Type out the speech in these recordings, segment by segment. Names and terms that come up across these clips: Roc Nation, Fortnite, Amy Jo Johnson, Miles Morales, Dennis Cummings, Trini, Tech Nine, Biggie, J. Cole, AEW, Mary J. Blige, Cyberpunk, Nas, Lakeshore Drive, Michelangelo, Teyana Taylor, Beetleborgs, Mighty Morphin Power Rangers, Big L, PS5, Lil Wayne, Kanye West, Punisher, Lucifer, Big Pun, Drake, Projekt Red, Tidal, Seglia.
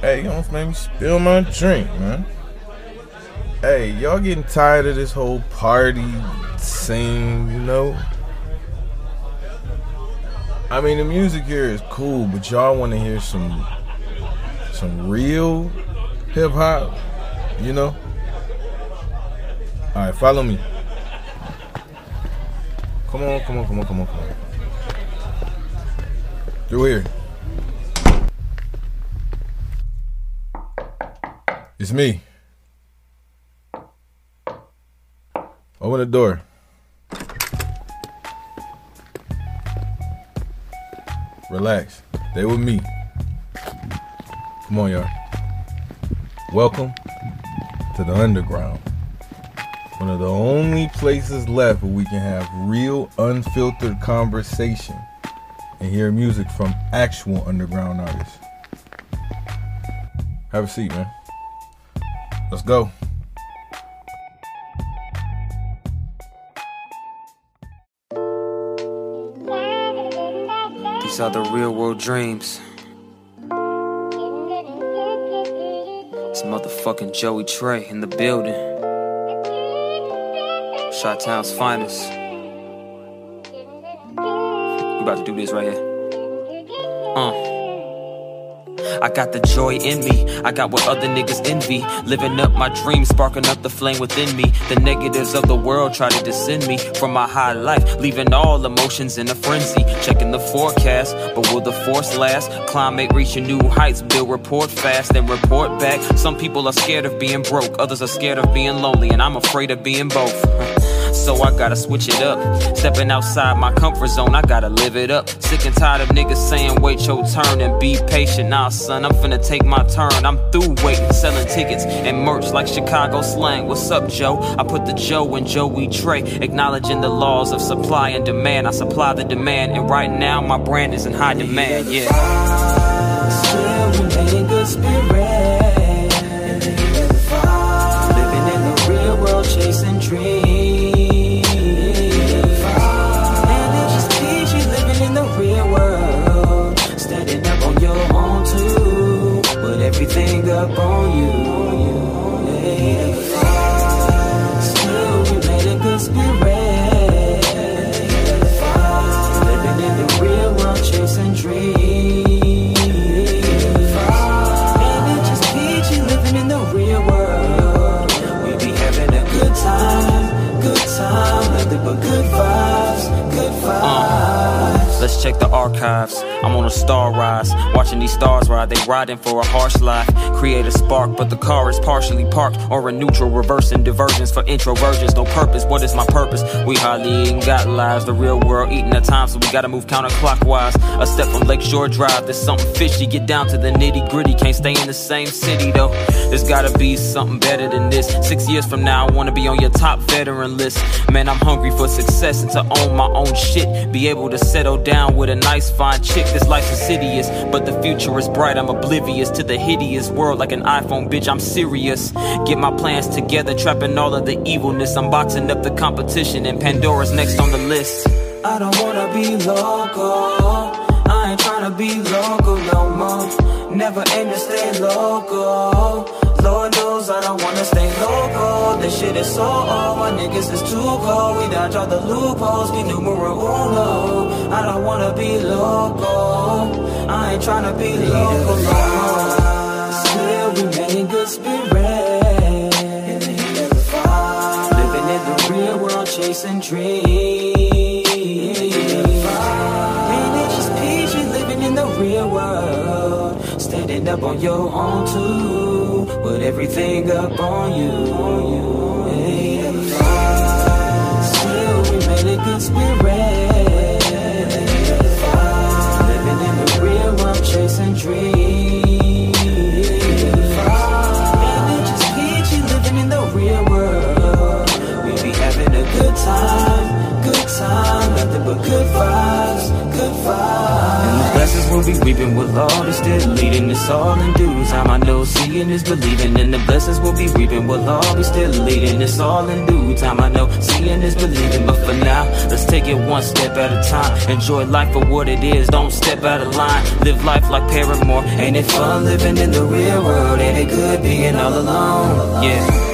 Hey, you almost made me spill my drink, man. Hey, y'all getting tired of this whole party scene, you know? I mean, the music here is cool, but y'all want to hear some real hip-hop, you know? All right, follow me. Come on, come on, come on, come on, come on. You're here. It's me. Open the door. Relax. They with me. Come on, y'all. Welcome to the underground. One of the only places left where we can have real, unfiltered conversation and hear music from actual underground artists. Have a seat, man. Let's go. These are the real world dreams. It's motherfucking Joey Trey in the building. Chi-Town's finest. We about to do this right here. I got the joy in me, I got what other niggas envy. Living up my dreams, sparking up the flame within me. The negatives of the world try to descend me from my high life, leaving all emotions in a frenzy. Checking the forecast, but will the force last? Climate reaching new heights, build report fast, then report back. Some people are scared of being broke, others are scared of being lonely, and I'm afraid of being both. So I gotta switch it up. Stepping outside my comfort zone, I gotta live it up. Sick and tired of niggas saying wait your turn and be patient. Nah son, I'm finna take my turn. I'm through waiting, selling tickets and merch like Chicago slang. What's up Joe? I put the Joe in Joey Trey. Acknowledging the laws of supply and demand, I supply the demand, and right now my brand is in high demand. Yeah, still in good spirit. Living in the real world, chasing dreams. Everything up on you, yeah. Still remain a good spirit, living in the real world, chasing dreams. And it just peachy, living in the real world. We be having a good time, nothing but good vibes, good vibes. Let's check the archives, I'm on a star rise. Watching these stars ride, they riding for a harsh life. Create a spark, but the car is partially parked or a neutral, reversing diversions for introversions. No purpose, what is my purpose? We hardly even got lives. The real world eating at times, so we gotta move counterclockwise. A step from Lakeshore Drive, there's something fishy. Get down to the nitty gritty, can't stay in the same city though. There's gotta be something better than this. 6 years from now, I wanna be on your top veteran list. Man, I'm hungry for success and to own my own shit. Be able to settle down with a nice fine chick. This life's insidious, but the future is bright. I'm oblivious to the hideous world like an iPhone, bitch, I'm serious. Get my plans together, trapping all of the evilness. I'm boxing up the competition and Pandora's next on the list. I don't wanna be local, I ain't tryna be local no more. Never aim to stay local, Lord knows I don't wanna stay local. This shit is so old, my niggas is too cold. We dodge all the loopholes, we numero uno. I don't wanna be local, I ain't tryna be local no more. Still remain good spirit, living in the real world, chasing dreams. And it's just peachy, living in the real world. Standing up on your own too, put everything up on you, yeah. Still remain a good spirit, living in the real world, chasing dreams. And it just keeps you living in the real world. We be having a good time, nothing but good vibes, good vibes. And the blessings will be reaping what Lord is still leading us all in due time. I know seeing is believing, and the blessings will be reaping what Lord is still leading us all in due time. I know seeing is believing, but for now, let's take it one step at a time. Enjoy life for what it is, don't step out of line. Live life like Paramore. Ain't it fun living in the real world? Ain't it good being all alone? Yeah.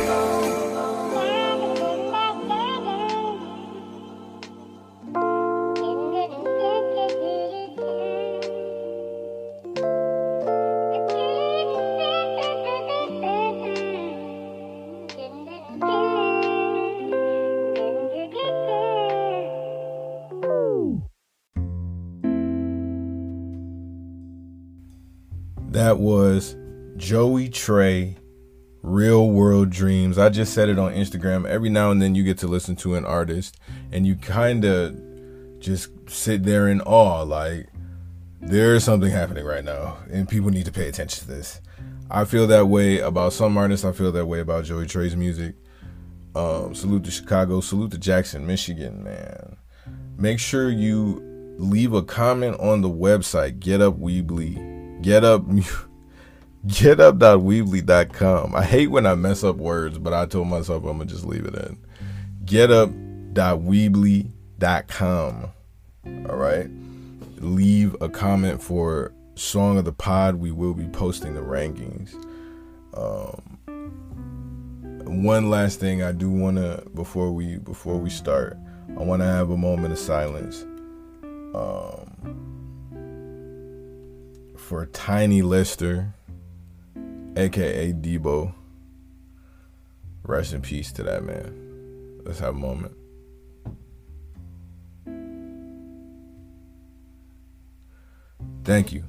That was Joey Trey, Real World Dreams. I just said it on Instagram. Every now and then you get to listen to an artist and you kind of just sit there in awe. Like, there's something happening right now and people need to pay attention to this. I feel that way about some artists. I feel that way about Joey Trey's music. Salute to Chicago. Salute to Jackson, Michigan, man. Make sure you leave a comment on the website, Getupweebly. Getup.weebly.com. I hate when I mess up words, but I told myself I'm going to just leave it in. Getup.weebly.com. All right. Leave a comment for Song of the Pod. We will be posting the rankings. One last thing I do want to, before we start, I want to have a moment of silence. For Tiny Lister, aka Debo. Rest in peace to that man. Let's have a moment. Thank you.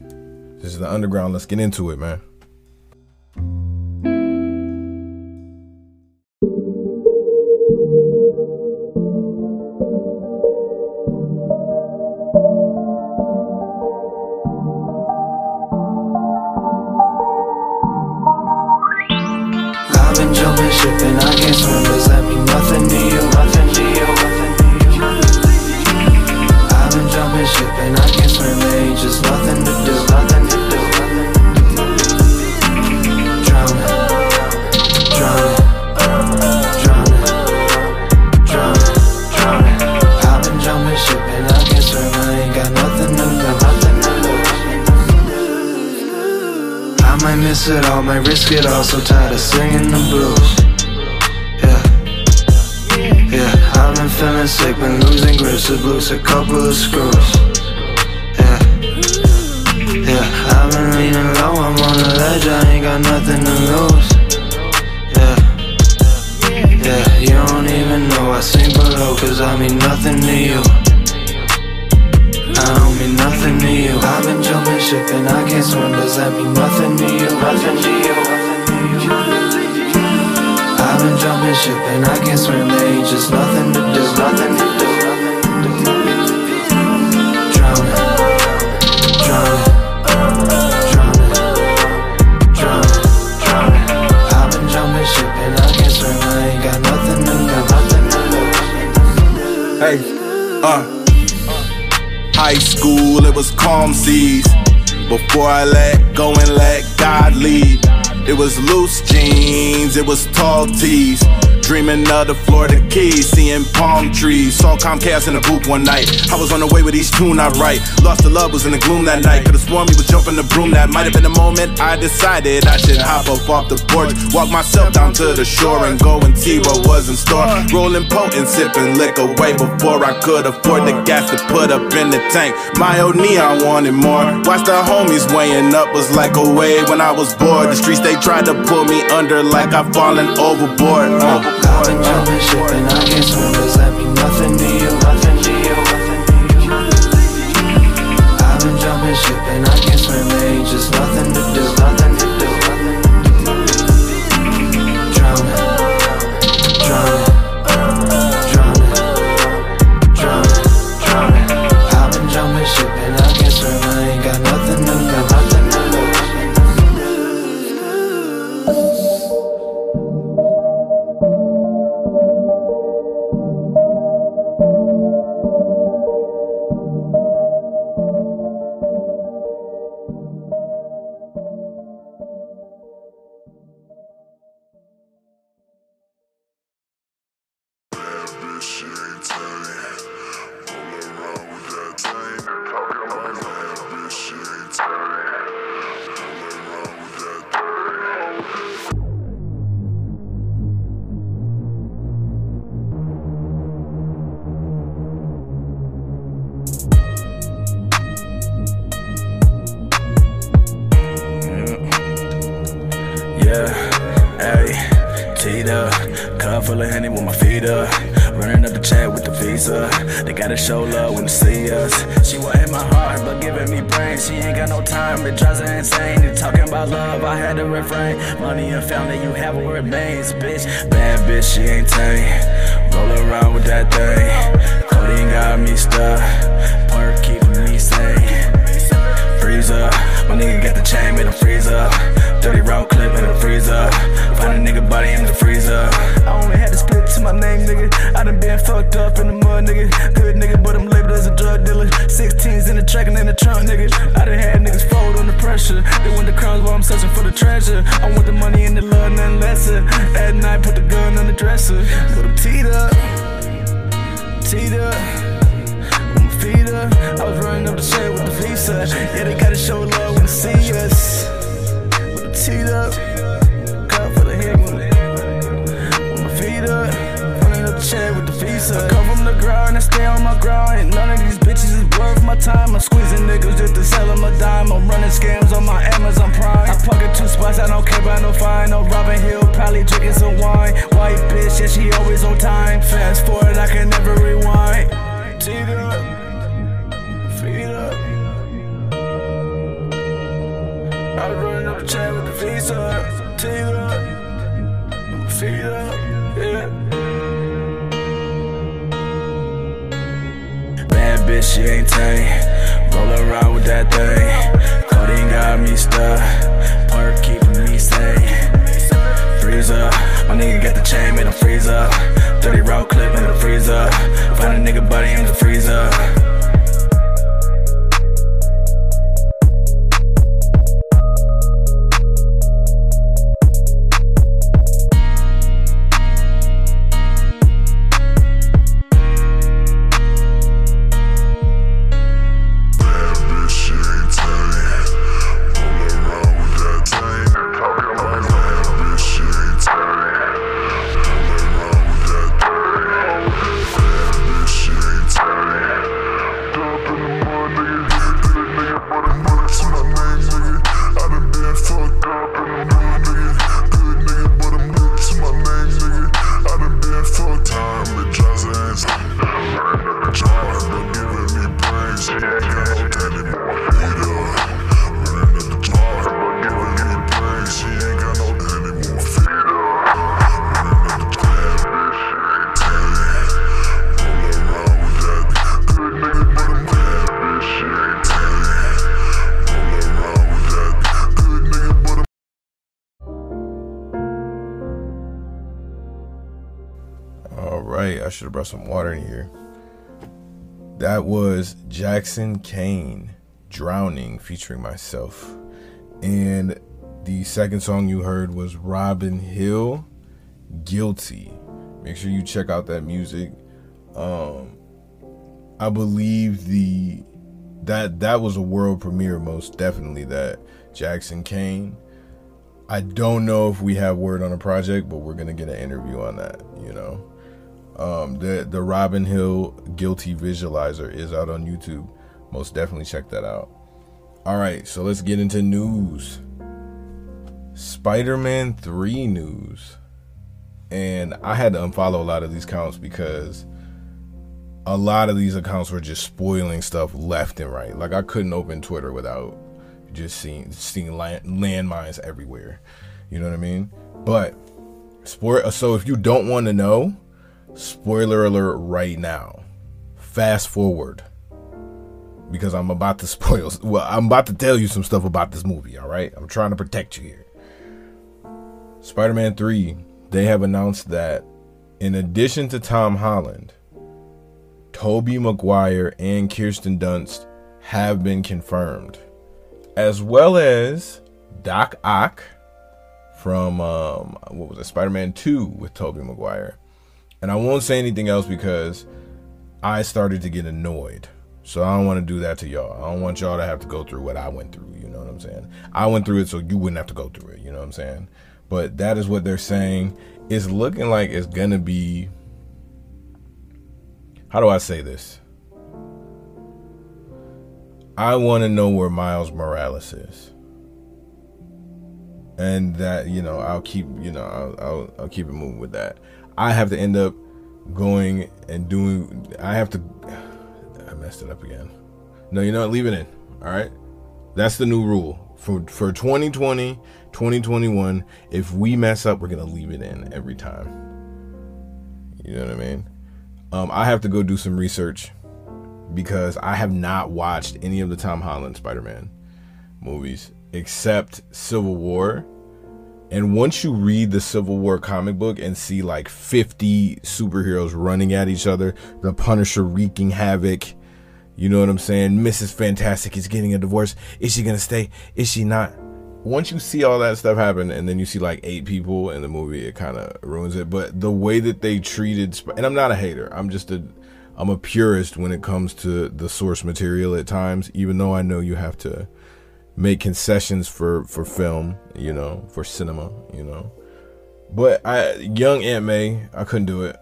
This is the underground. Let's get into it, man. Get all so tired of singing the blues. Yeah, yeah. I've been feeling sick, been losing grips, have loose a couple of screws. Yeah, yeah. I've been leaning low, I'm on the ledge, I ain't got nothing to lose. Yeah, yeah. You don't even know I sink below, 'cause I mean nothing to you. I don't mean nothing to you. I've been jumping ship and I can't swim. Does that mean nothing to you? Nothing to you. I've been jumping ship and I can't swim. There ain't just nothing to do, nothing to do. Drowning, drowning, drowning, drowning, drowning. I've been jumping ship and I can't swim. I ain't got nothing to do, nothing to do. Hey, high school, it was calm seas. Before I let go and let God lead. It was loose jeans, it was tall tees. Dreaming of the Florida Keys, seeing palm trees. Saw Comcast in a booth one night. I was on the way with each tune I write. Lost the love, was in the gloom that night. Could've sworn he was jumping the broom. That might have been the moment I decided I should hop up off the porch. Walk myself down to the shore and go and see what was in store. Rolling potent, sipping liquor way before I could afford the gas to put up in the tank. My old neon wanted more. Watched the homies weighing up, was like a wave when I was bored. The streets they tried to pull me under like I've fallen overboard. I've been jumping ship and I can't swim. Does that mean nothing to you? Nothing to you. I've been jumping ship and I can't swim. There ain't just nothing to do. Nothing to do. Drowning, drowning, drowning, drowning, drowning. I've been jumping ship and I can't swim. I ain't got nothing to do. Nothing to do. heat up. Cup full of Henny with my feet up. Running up the chat with the Visa. They gotta show love when they see us. She won't hit my heart, but giving me brain. She ain't got no time, it drives her insane. You talking about love, I had to refrain. Money and family, you have where it remains, bitch. Bad bitch, she ain't tame. Roll around with that thing. Cody got me stuck. Park keeping me sane. Freezer, my nigga got the chain, made him freeze up. 30-round clip, made him freeze up. Find a nigga body in the freezer. I only had to split to my name, nigga. I done been fucked up in the mud, nigga. Good nigga, but I'm labeled as a drug dealer. 16s in the track and in the trunk, nigga. I done had niggas fold under pressure. They want the crumbs while I'm searching for the treasure. I want the money and the love, nothing lesser. At night, put the gun on the dresser. Put them teed up I was running up the shade with the Visa. Yeah, they gotta show love when they see us. With the teed up, cup for the head with my feet up, running up the shade with the Visa. I come from the ground, I stay on my ground. And none of these bitches is worth my time. I'm squeezing niggas just to sell them a dime. I'm running scams on my Amazon Prime. I pocket two spots, I don't care about no fine. No Robin Hill, probably drinking some wine. White bitch, yeah, she always on time. Fast forward, I can never rewind. Teed up. I was running up the chain with the Visa. Teed up, feet up, yeah. Bad bitch, she ain't tame. Roll around with that thing. Cody got me stuck. Park keeping me sane. Freezer, my nigga got the chain, made him freeze up. 30-round clip in the freezer. Find a nigga body in the freezer. I should have brought some water in here. That was Jackson Kane, Drowning, featuring myself. And the second song you heard was Robin Hill, Guilty. Make sure you check out that music. I believe that was a world premiere, most definitely, that Jackson Kane. I don't know if we have word on a project, but we're going to get an interview on that, you know. The Robin Hill Guilty Visualizer is out on YouTube. Most definitely check that out. All right, so let's get into news. Spider-Man 3 news. And I had to unfollow a lot of these accounts because a lot of these accounts were just spoiling stuff left and right. Like, I couldn't open Twitter without just seeing landmines everywhere. You know what I mean? But so if you don't want to know, spoiler alert right now. Fast forward. Because I'm about to spoil. Well, I'm about to tell you some stuff about this movie, all right? I'm trying to protect you here. Spider-Man 3, they have announced that in addition to Tom Holland, Tobey Maguire and Kirsten Dunst have been confirmed. As well as Doc Ock from, Spider-Man 2 with Tobey Maguire. And I won't say anything else because I started to get annoyed. So I don't want to do that to y'all. I don't want y'all to have to go through what I went through. You know what I'm saying? I went through it so you wouldn't have to go through it. You know what I'm saying? But that is what they're saying. It's looking like it's going to be... How do I say this? I want to know where Miles Morales is. and that, you know, I'll keep it moving with that. I have to end up going and doing, I messed it up again. No, you know what? Leave it in. All right. That's the new rule for 2020, 2021. If we mess up, we're going to leave it in every time. You know what I mean? I have to go do some research because I have not watched any of the Tom Holland Spider-Man movies except Civil War. And once you read the Civil War comic book and see like 50 superheroes running at each other, the Punisher wreaking havoc, you know what I'm saying? Mrs. Fantastic is getting a divorce. Is she going to stay? Is she not? Once you see all that stuff happen and then you see like 8 people in the movie, it kind of ruins it. But the way that they treated, and I'm not a hater, I'm a purist when it comes to the source material at times, even though I know you have to make concessions for film, you know, for cinema, you know. But young Aunt May, I couldn't do it.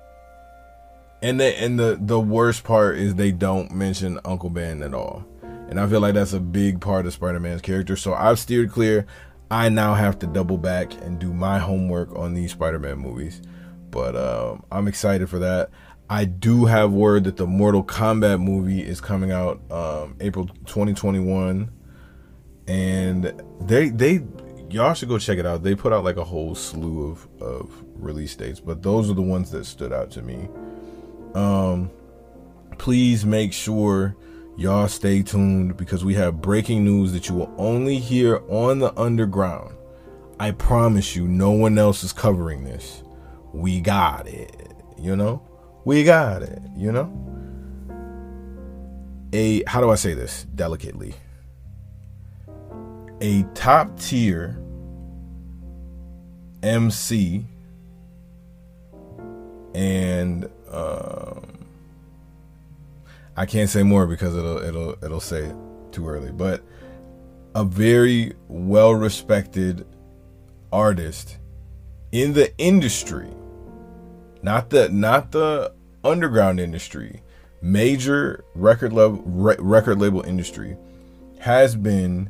And the worst part is they don't mention Uncle Ben at all. And I feel like that's a big part of Spider-Man's character. So I've steered clear. I now have to double back and do my homework on these Spider-Man movies. But I'm excited for that. I do have word that the Mortal Kombat movie is coming out April 2021. And y'all should go check it out. They put out like a whole slew of release dates. But those are the ones that stood out to me. Please make sure y'all stay tuned because we have breaking news that you will only hear on the underground. I promise you, no one else is covering this. We got it, you know? We got it, you know? How do I say this delicately? A top tier MC and I can't say more because it'll say it too early, but a very well-respected artist in the industry, not the underground industry, major record label industry, has been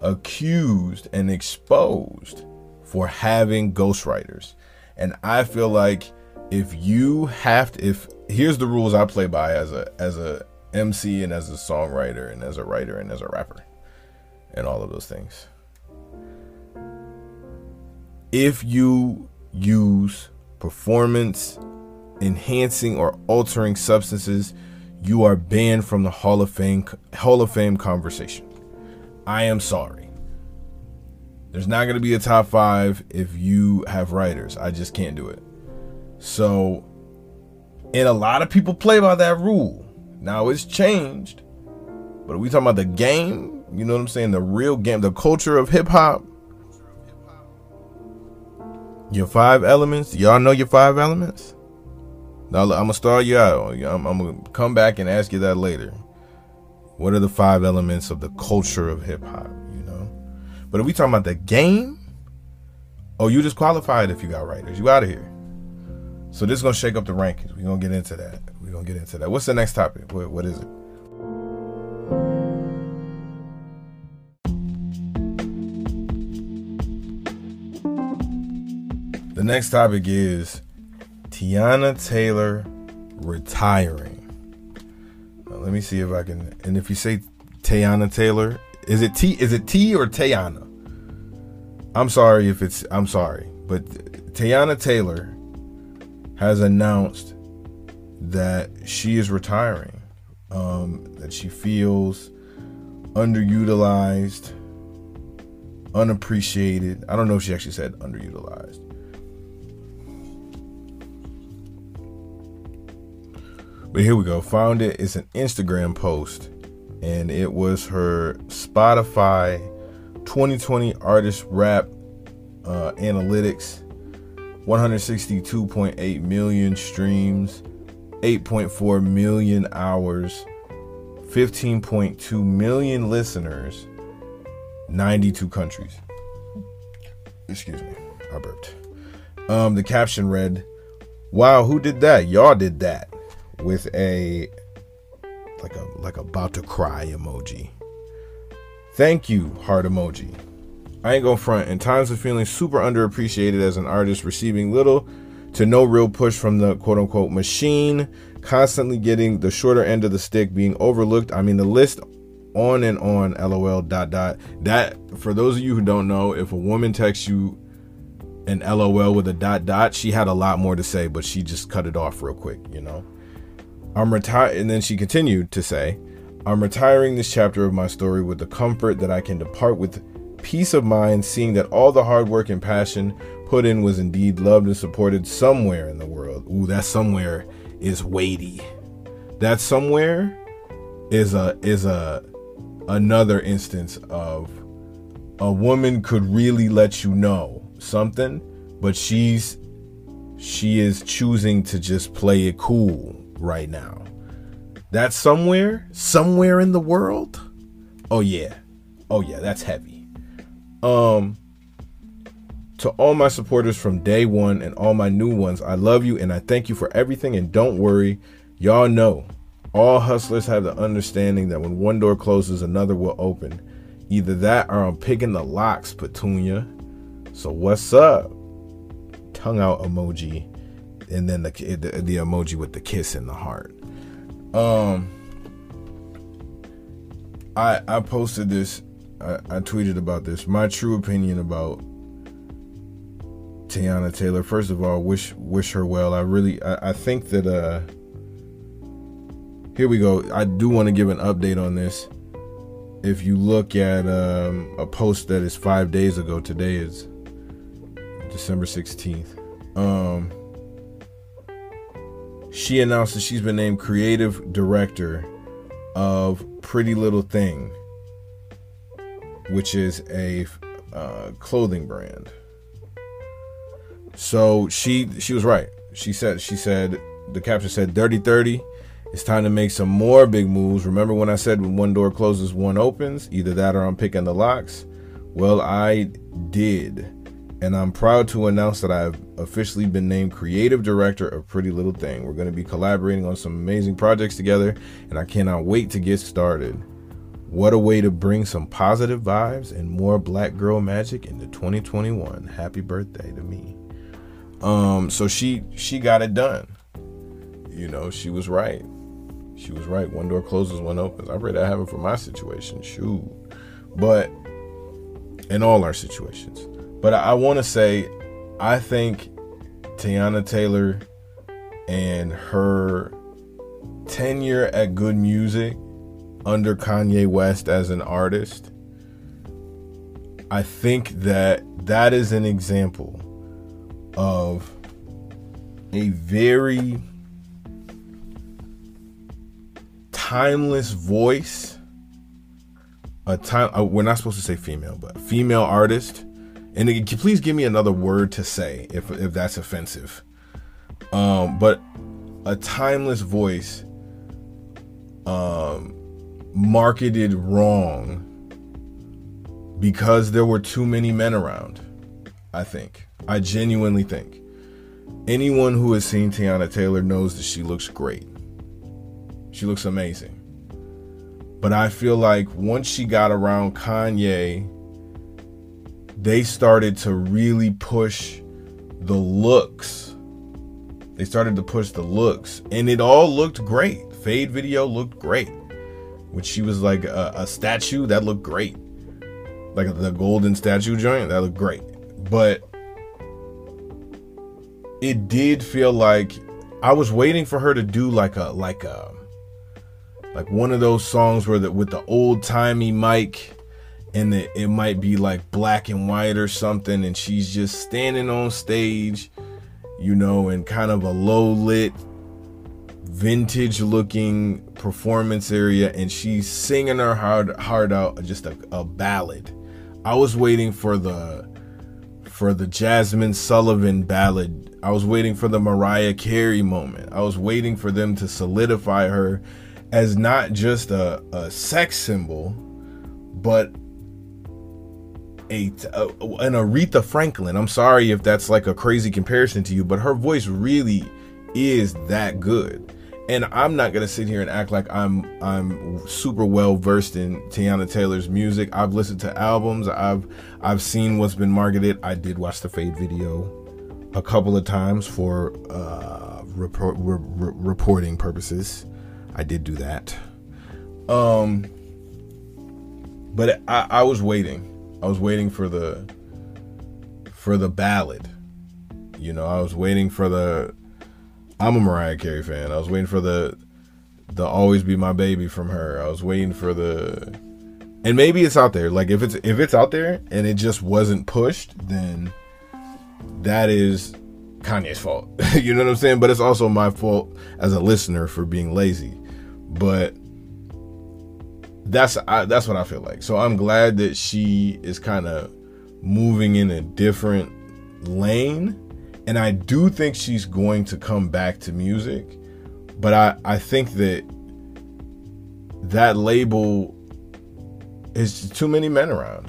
accused and exposed for having ghostwriters. And I feel like if here's the rules I play by as a MC and as a songwriter and as a writer and as a rapper and all of those things. If you use performance enhancing or altering substances, you are banned from the Hall of Fame conversation. I am sorry. There's not going to be a top 5 if you have writers. I just can't do it. So, and a lot of people play by that rule. Now it's changed. But are we talking about the game? You know what I'm saying? The real game, the culture of hip hop. Your 5 elements. Y'all know your 5 elements? Now, look, I'm going to start you out. I'm going to come back and ask you that later. What are the 5 elements of the culture of hip hop? You know? But are we talking about the game? Oh, you disqualified if you got writers. You out of here. So this is going to shake up the rankings. We're going to get into that. What's the next topic? What is it? The next topic is Teyana Taylor retiring. Now, let me see if I can. And if you say Teyana Taylor, is it T or Teyana? But Teyana Taylor has announced that she is retiring, that she feels underutilized, unappreciated. I don't know if she actually said underutilized. But here we go. Found it. It's an Instagram post, and it was her Spotify 2020 Artist Rap Analytics. 162.8 million streams, 8.4 million hours, 15.2 million listeners, 92 countries. Excuse me, I burped. The caption read, "Wow, who did that? Y'all did that," with a about to cry emoji. "Thank you," heart emoji. I ain't gonna front, in times of feeling super underappreciated as an artist, receiving little to no real push from the quote-unquote machine, constantly getting the shorter end of the stick, being overlooked. I mean, the list on and on, LOL, ... That, for those of you who don't know, if a woman texts you an LOL with a ... she had a lot more to say, but she just cut it off real quick, you know? And then she continued to say, I'm retiring this chapter of my story with the comfort that I can depart with peace of mind, seeing that all the hard work and passion put in was indeed loved and supported somewhere in the world. Ooh, that somewhere is weighty. That somewhere is another instance of a woman could really let you know something, but she is choosing to just play it cool right now. That somewhere in the world? Oh yeah, that's heavy. To all my supporters from day one and all my new ones, I love you and I thank you for everything, and don't worry, y'all know all hustlers have the understanding that when one door closes, another will open. Either that or I'm picking the locks, Petunia. So what's up? Tongue out emoji, and then the emoji with the kiss in the heart. I posted this, I tweeted about this, my true opinion about Teyana Taylor. First of all, wish her well. I think that, here we go. I do want to give an update on this. If you look at a post that is 5 days ago, today is December 16th. She announced that she's been named creative director of Pretty Little Thing, which is a clothing brand. So she was right. She said the caption said, "Dirty 30, it's time to make some more big moves. Remember when I said when one door closes, one opens? Either that or I'm picking the locks. Well, I did, and I'm proud to announce that I've officially been named creative director of Pretty Little Thing. We're going to be collaborating on some amazing projects together, and I cannot wait to get started. What a way to bring some positive vibes and more black girl magic into 2021. Happy birthday to me." So she got it done. You know, she was right. She was right. One door closes, one opens. I'd rather have it for my situation. Shoot. But in all our situations. But I want to say, I think Teyana Taylor and her tenure at Good Music under Kanye West as an artist, I think that is an example of a very timeless voice. We're not supposed to say female, but female artist. And please give me another word to say if that's offensive. But a timeless voice, marketed wrong because there were too many men around. I genuinely think anyone who has seen Teyana Taylor knows that she looks great. She looks amazing. But I feel like once she got around Kanye, they started to really push the looks. And it all looked great. Fade video looked great. When she was like a statue, that looked great. Like the golden statue joint, that looked great. But it did feel like I was waiting for her to do like one of those songs where with the old timey mic, and it might be like black and white or something, and she's just standing on stage, you know, in kind of a low-lit, vintage-looking performance area, and she's singing her heart out, just a ballad. I was waiting for the Jasmine Sullivan ballad. I was waiting for the Mariah Carey moment. I was waiting for them to solidify her as not just a sex symbol, but an Aretha Franklin. I'm sorry if that's like a crazy comparison to you, but her voice really is that good. And I'm not going to sit here and act like I'm super well versed in Teyana Taylor's music. I've listened to albums. I've seen what's been marketed. I did watch the Fade video a couple of times for reporting purposes. I did do that. But I was waiting. I was waiting for the ballad. You know, I was waiting for the... I'm a Mariah Carey fan. I was waiting for the Always Be My Baby from her. I was waiting for the... And maybe it's out there. Like, if it's out there and it just wasn't pushed, then that is Kanye's fault. You know what I'm saying? But it's also my fault as a listener for being lazy. But that's what I feel like. So I'm glad that she is kind of moving in a different lane. And I do think she's going to come back to music, but I think that label is too many men around.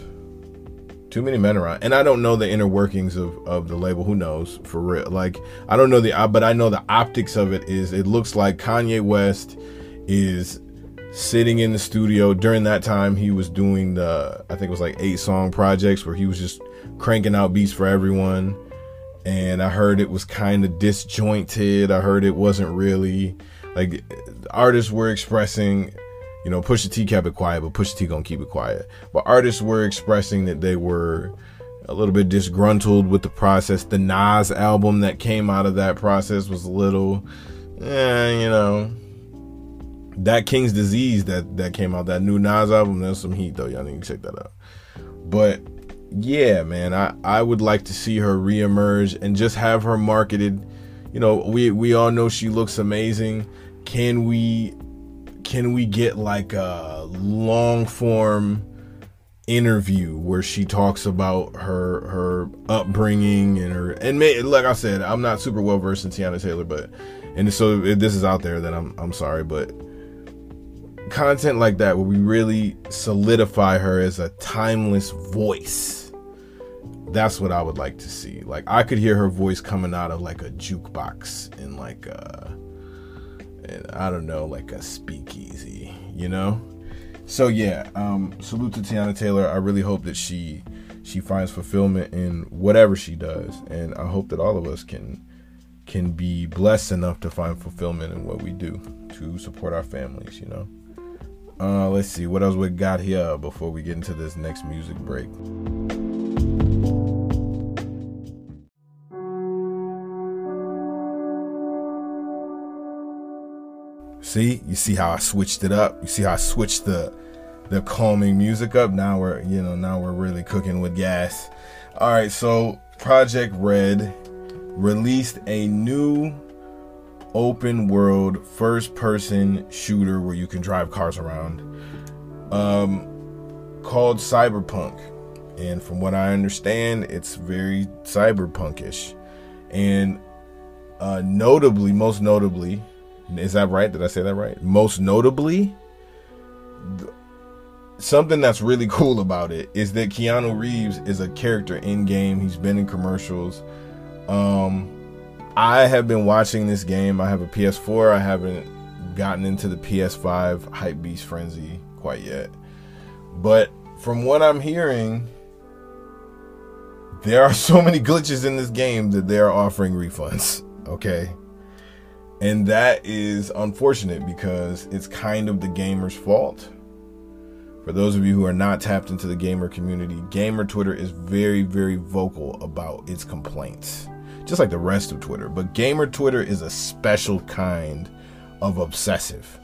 Too many men around. And I don't know the inner workings of the label. Who knows, for real? Like, I don't know but I know the optics of it is, it looks like Kanye West is sitting in the studio. During that time, he was doing I think it was like 8-song projects where he was just cranking out beats for everyone. And I heard it was kind of disjointed. I heard it wasn't really, like, artists were expressing, you know, Pusha T kept it quiet, but Pusha T gonna keep it quiet. But artists were expressing that they were a little bit disgruntled with the process. The Nas album that came out of that process was a little, you know, that King's Disease that came out, that new Nas album, that's some heat though. Y'all need to check that out. But yeah, man, I would like to see her reemerge and just have her marketed. You know, we all know she looks amazing. Can we get like a long form interview where she talks about her upbringing and her, and like I said, I'm not super well versed in Teyana Taylor, but, and so if this is out there, then I'm sorry, but content like that where we really solidify her as a timeless voice. That's what I would like to see. Like, I could hear her voice coming out of like a jukebox in like I don't know, like a speakeasy, you know? So yeah, salute to Teyana Taylor. I really hope that she finds fulfillment in whatever she does, and I hope that all of us can be blessed enough to find fulfillment in what we do to support our families, you know? Let's see what else we got here before we get into this next music break. See, you see how I switched it up? You see how I switched the calming music up? Now we're really cooking with gas. All right, so Projekt Red released a new open world first person shooter where you can drive cars around, called Cyberpunk. And from what I understand, it's very cyberpunkish. And most notably, is that right? Did I say that right? Most notably, something that's really cool about it is that Keanu Reeves is a character in game. He's been in commercials. I have been watching this game. I have a PS4. I haven't gotten into the PS5 hypebeast frenzy quite yet. But from what I'm hearing, there are so many glitches in this game that they're offering refunds, okay? And that is unfortunate because it's kind of the gamer's fault. For those of you who are not tapped into the gamer community, Gamer Twitter is very, very vocal about its complaints, just like the rest of Twitter. But Gamer Twitter is a special kind of obsessive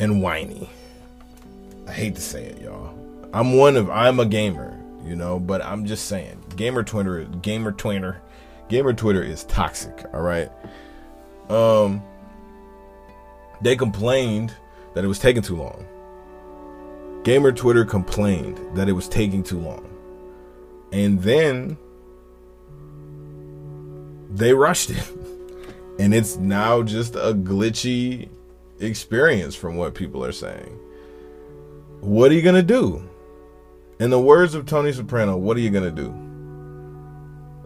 and whiny. I hate to say it, y'all. I'm a gamer, you know, but I'm just saying, Gamer Twitter is toxic, all right? They complained that it was taking too long. Gamer Twitter complained that it was taking too long. And then they rushed it. And it's now just a glitchy experience from what people are saying. What are you going to do? In the words of Tony Soprano, what are you going to do?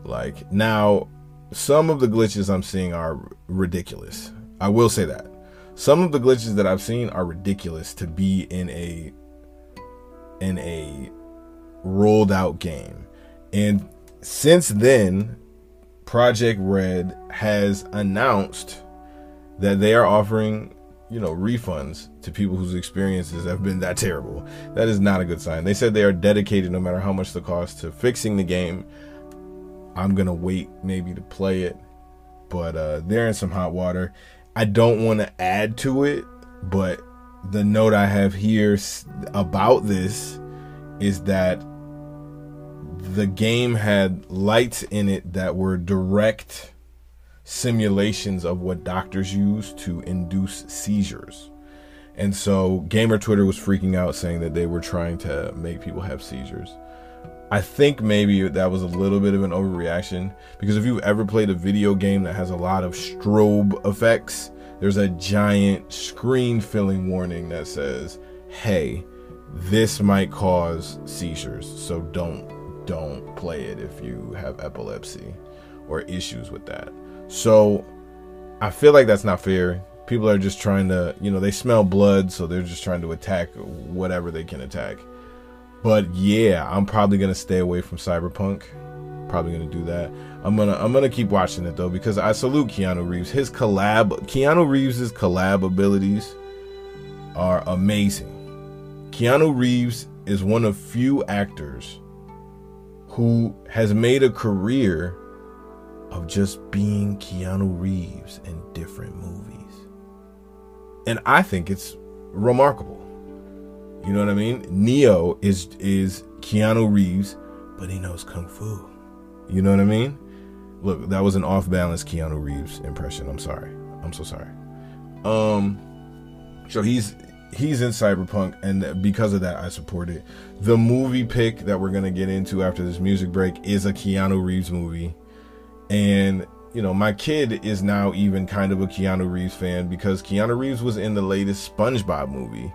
Like, now, some of the glitches I'm seeing are ridiculous. I will say that. Some of the glitches that I've seen are ridiculous to be in a rolled out game. And since then, Projekt Red has announced that they are offering, you know, refunds to people whose experiences have been that terrible. That is not a good sign. They said they are dedicated, no matter how much the cost, to fixing the game. I'm going to wait maybe to play it, but they're in some hot water. I don't want to add to it, but the note I have here about this is that the game had lights in it that were direct simulations of what doctors use to induce seizures. And so Gamer Twitter was freaking out, saying that they were trying to make people have seizures. I think maybe that was a little bit of an overreaction, because if you've ever played a video game that has a lot of strobe effects, there's a giant screen filling warning that says, hey, this might cause seizures, so don't play it if you have epilepsy or issues with that. So I feel like that's not fair. People are just trying to, you know, they smell blood, so they're just trying to attack whatever they can attack. But yeah, I'm probably gonna stay away from Cyberpunk. Probably gonna do that. I'm gonna keep watching it though, because I salute Keanu Reeves. Keanu Reeves's collab abilities are amazing. Keanu Reeves is one of few actors who has made a career of just being Keanu Reeves in different movies. And I think it's remarkable. You know what I mean? Neo is Keanu Reeves, but he knows Kung Fu. You know what I mean? Look, that was an off-balance Keanu Reeves impression. I'm sorry. I'm so sorry. So he's in Cyberpunk, and because of that, I support it. The movie pick that we're going to get into after this music break is a Keanu Reeves movie. And, you know, my kid is now even kind of a Keanu Reeves fan, because Keanu Reeves was in the latest SpongeBob movie,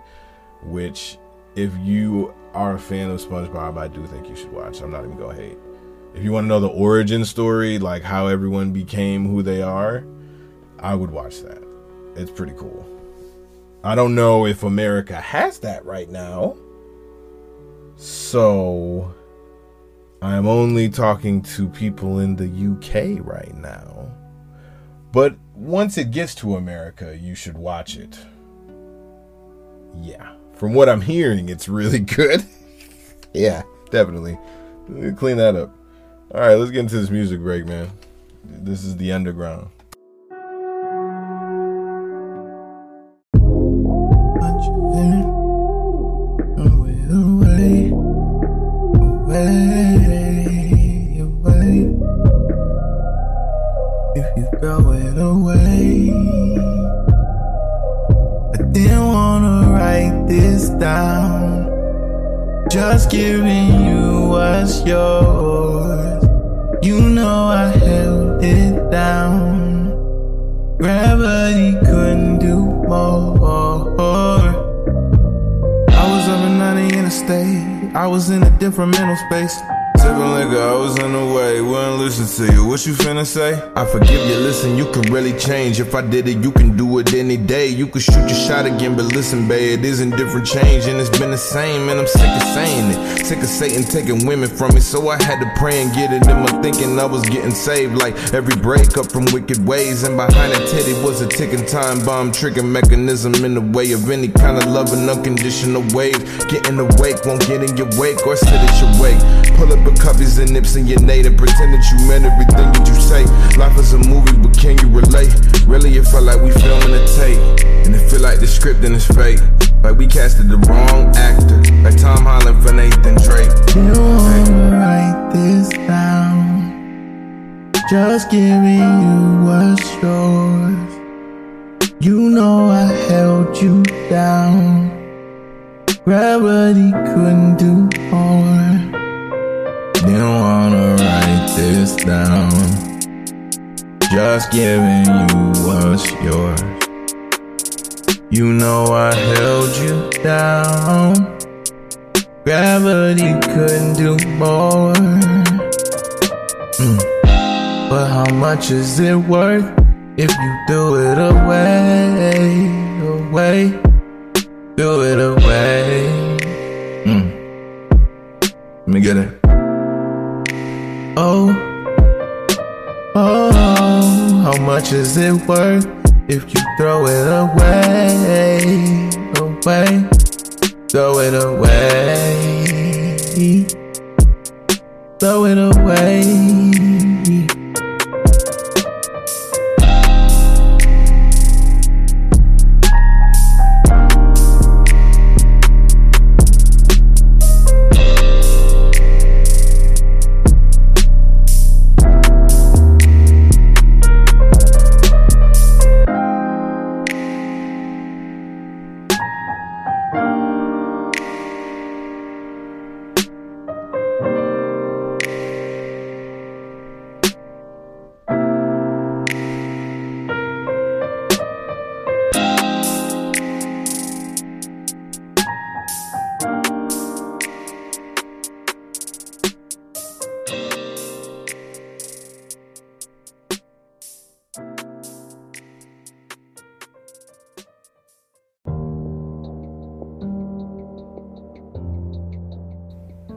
which, if you are a fan of SpongeBob, I do think you should watch. I'm not even going to hate. If you want to know the origin story, like how everyone became who they are, I would watch that. It's pretty cool. I don't know if America has that right now, so I'm only talking to people in the UK right now. But once it gets to America, you should watch it. Yeah. From what I'm hearing, it's really good. Yeah, definitely. Clean that up. All right, let's get into this music break, man. This is the underground. If you throw it away, I didn't wanna write this down, just giving you what's yours. You know I held it down, gravity couldn't do more. I was up and out of interstate, I was in a different mental space. Sippin' liquor, I was in the way, wouldn't listen to you, what you finna say? I forgive you, listen, you can really change. If I did it, you can do it any day. You can shoot your shot again, but listen, babe, it isn't different change, and it's been the same, and I'm sick of saying it. Sick of Satan taking women from me, so I had to pray and get it in my thinking I was getting saved, like every breakup from wicked ways. And behind that titty was a ticking time bomb, trigger mechanism in the way of any kind of love and unconditional wave. Getting awake, won't get in your wake, or sit at your wake. Pull up copies and nips in your nate and pretend that you meant everything that you say. Life is a movie, but can you relate? Really, it felt like we filming a tape, and it feel like the script and it's fake. Like we casted the wrong actor, like Tom Holland for Nathan Drake. You wanna write this down, just giving you what's yours. You know I held you down, gravity couldn't do more. Didn't wanna write this down, just giving you what's yours. You know I held you down, gravity couldn't do more. But how much is it worth if you do it away? away, do it away. Let me get it. Oh, oh, oh, how much is it worth if you throw it away, away, throw it away, throw it away.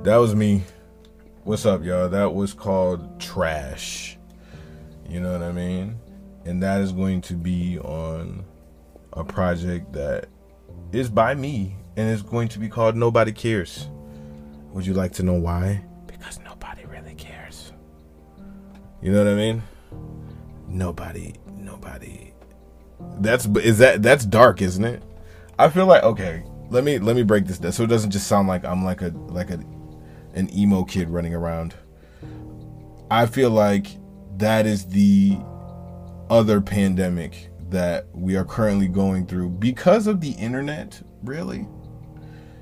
That was me. What's up, y'all? That was called Trash. You know what I mean? And that is going to be on a project that is by me, and it's going to be called Nobody Cares. Would you like to know why? Because nobody really cares. You know what I mean? Nobody. That's dark, isn't it? I feel like, okay, let me break this down so it doesn't just sound like I'm an emo kid running around. I feel like that is the other pandemic that we are currently going through because of the internet, really.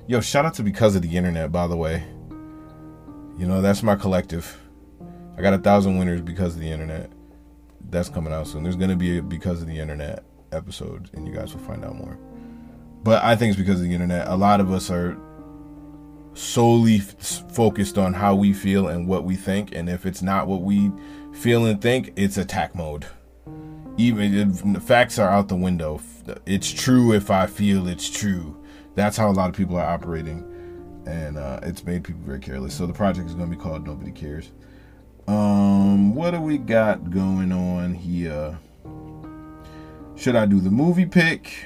Yo, shout out to Because of the Internet, by the way. You know, that's my collective. I got 1,000 winners because of the internet. That's coming out soon. There's going to be a Because of the Internet episode, and you guys will find out more. But I think it's because of the internet. A lot of us are solely focused on how we feel and what we think, and if it's not what we feel and think, it's attack mode. Even if the facts are out the window, it's true. If I feel, it's true. That's how a lot of people are operating, and it's made people very careless. So the project is going to be called Nobody Cares. What do we got going on here? Should I do the movie pick?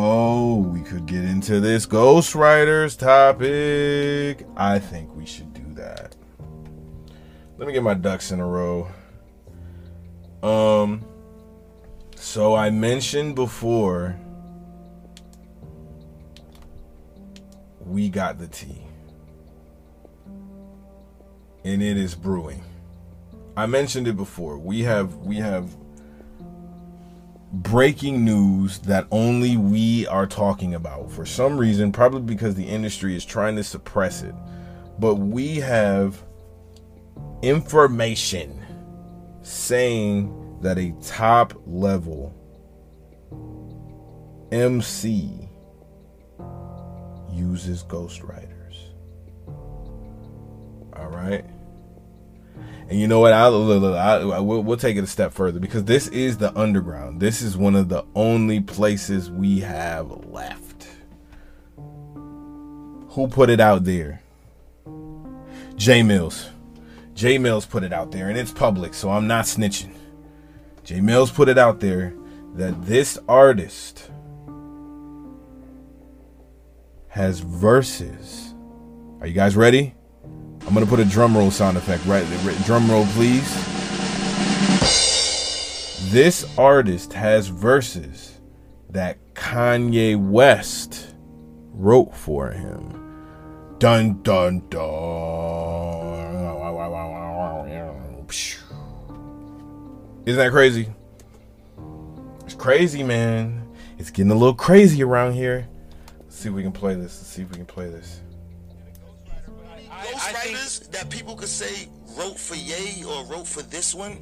Oh, we could get into this Ghostwriters topic. I think we should do that. Let me get my ducks in a row. So I mentioned before, we got the tea, and it is brewing. I mentioned it before. We have breaking news that only we are talking about for some reason, probably because the industry is trying to suppress it. But we have information saying that a top level MC uses ghostwriters. All right. And you know what? We'll take it a step further, because this is the underground. This is one of the only places we have left. Who put it out there? J Mills. J Mills put it out there, and it's public, so I'm not snitching. J Mills put it out there that this artist has verses. Are you guys ready? I'm going to put a drum roll sound effect right there. Drum roll, please. This artist has verses that Kanye West wrote for him. Dun, dun, dun. Isn't that crazy? It's crazy, man. It's getting a little crazy around here. Let's see if we can play this. Ghostwriters that people could say wrote for Ye or wrote for this one,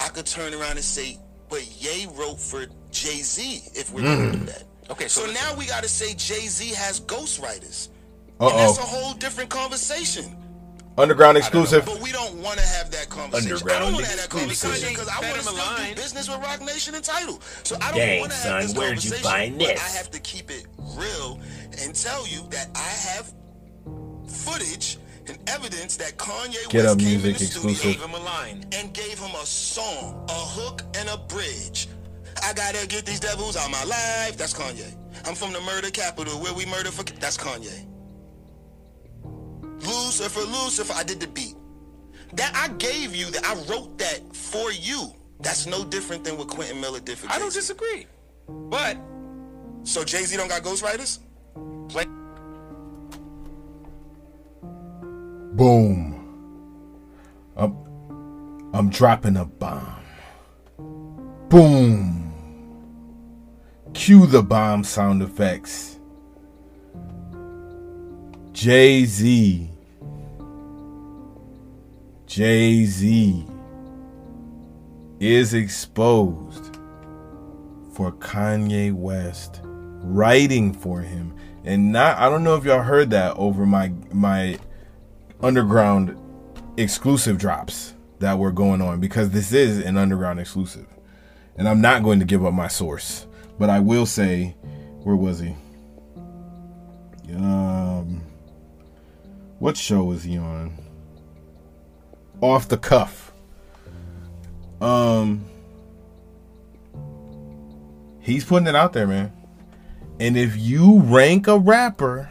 I could turn around and say, but Ye wrote for Jay-Z if we're going to do that. Okay, so now we got to say Jay-Z has ghostwriters. And that's a whole different conversation. Underground exclusive. But we don't want to have that conversation. Underground exclusive. Because I want to still do business with Roc Nation and Tidal. So I don't want to have this conversation. I have to keep it real and tell you that I have footage and evidence that Kanye West came in the studio, gave him a line, and gave him a song, a hook, and a bridge. I gotta get these devils out my life. That's Kanye. I'm from the murder capital where we murder for. That's Kanye. Lucifer, Lucifer. I did the beat. That I gave you. That I wrote that for you. That's no different than what Quentin Miller did for Jay-Z. I don't disagree. But so Jay-Z don't got ghostwriters? Play. Boom. I'm dropping a bomb. Boom. Cue the bomb sound effects. Jay-Z. Jay-Z is exposed for Kanye West writing for him. And not, I don't know if y'all heard that over my underground exclusive drops that were going on, because this is an underground exclusive. And I'm not going to give up my source, but I will say, where was he? What show was he on? Off the Cuff. He's putting it out there, man. And if you rank a rapper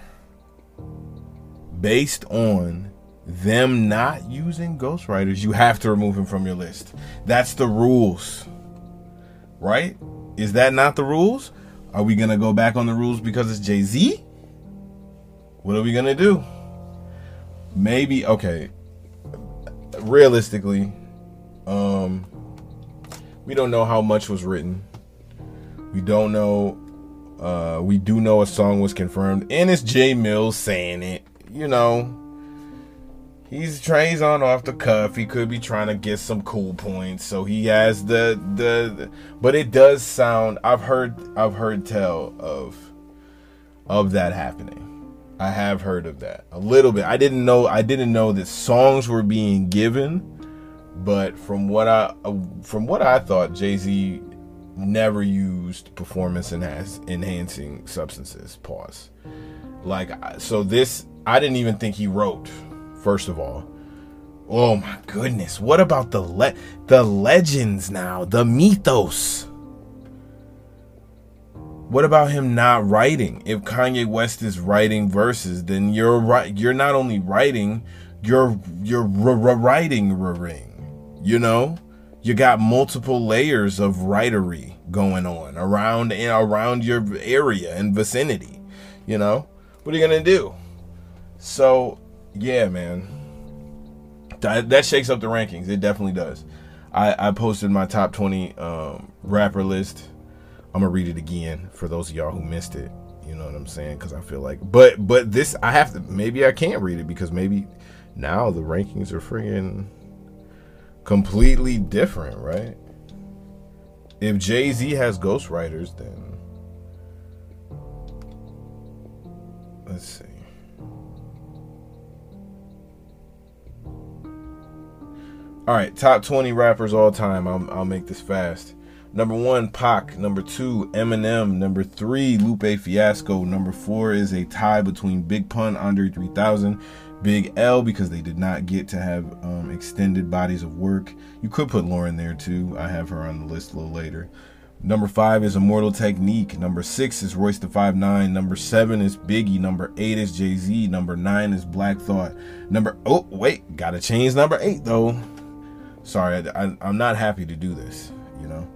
based on them not using ghostwriters, you have to remove him from your list. That's the rules. Right? Is that not the rules? Are we going to go back on the rules because it's Jay-Z? What are we going to do? Maybe, okay. Realistically, we don't know how much was written. We don't know. We do know a song was confirmed. And it's J Mills saying it. You know, he's on off the cuff. He could be trying to get some cool points, so he has the but it does sound. I've heard tell of that happening. I have heard of that a little bit. I didn't know that songs were being given, but from what I thought, Jay-Z never used performance enhancing substances. Pause. Like, so this, I didn't even think he wrote. First of all, oh my goodness, what about the legends now, the mythos? What about him not writing? If Kanye West is writing verses, then you're right. You're not only writing, you're writing ring. You know, you got multiple layers of writery going on around your area and vicinity. You know, what are you gonna do? So yeah, man, that shakes up the rankings. It definitely does. I posted my top 20 rapper list. I'm gonna read it again for those of y'all who missed it. You know what I'm saying? Because I feel like, but this, I have to. Maybe I can't read it because maybe now the rankings are friggin' completely different, right? If Jay-Z has ghostwriters, then let's see. All right, top 20 rappers all time. I'll make this fast. Number 1, Pac. Number 2, Eminem. Number 3, Lupe Fiasco. Number 4 is a tie between Big Pun, Andre 3000, Big L, because they did not get to have extended bodies of work. You could put Lauren there too. I have her on the list a little later. Number 5 is Immortal Technique. Number 6 is Royce the 5'9". Number 7 is Biggie. Number 8 is Jay-Z. Number 9 is Black Thought. Gotta change number 8 though. Sorry, I'm not happy to do this, you know.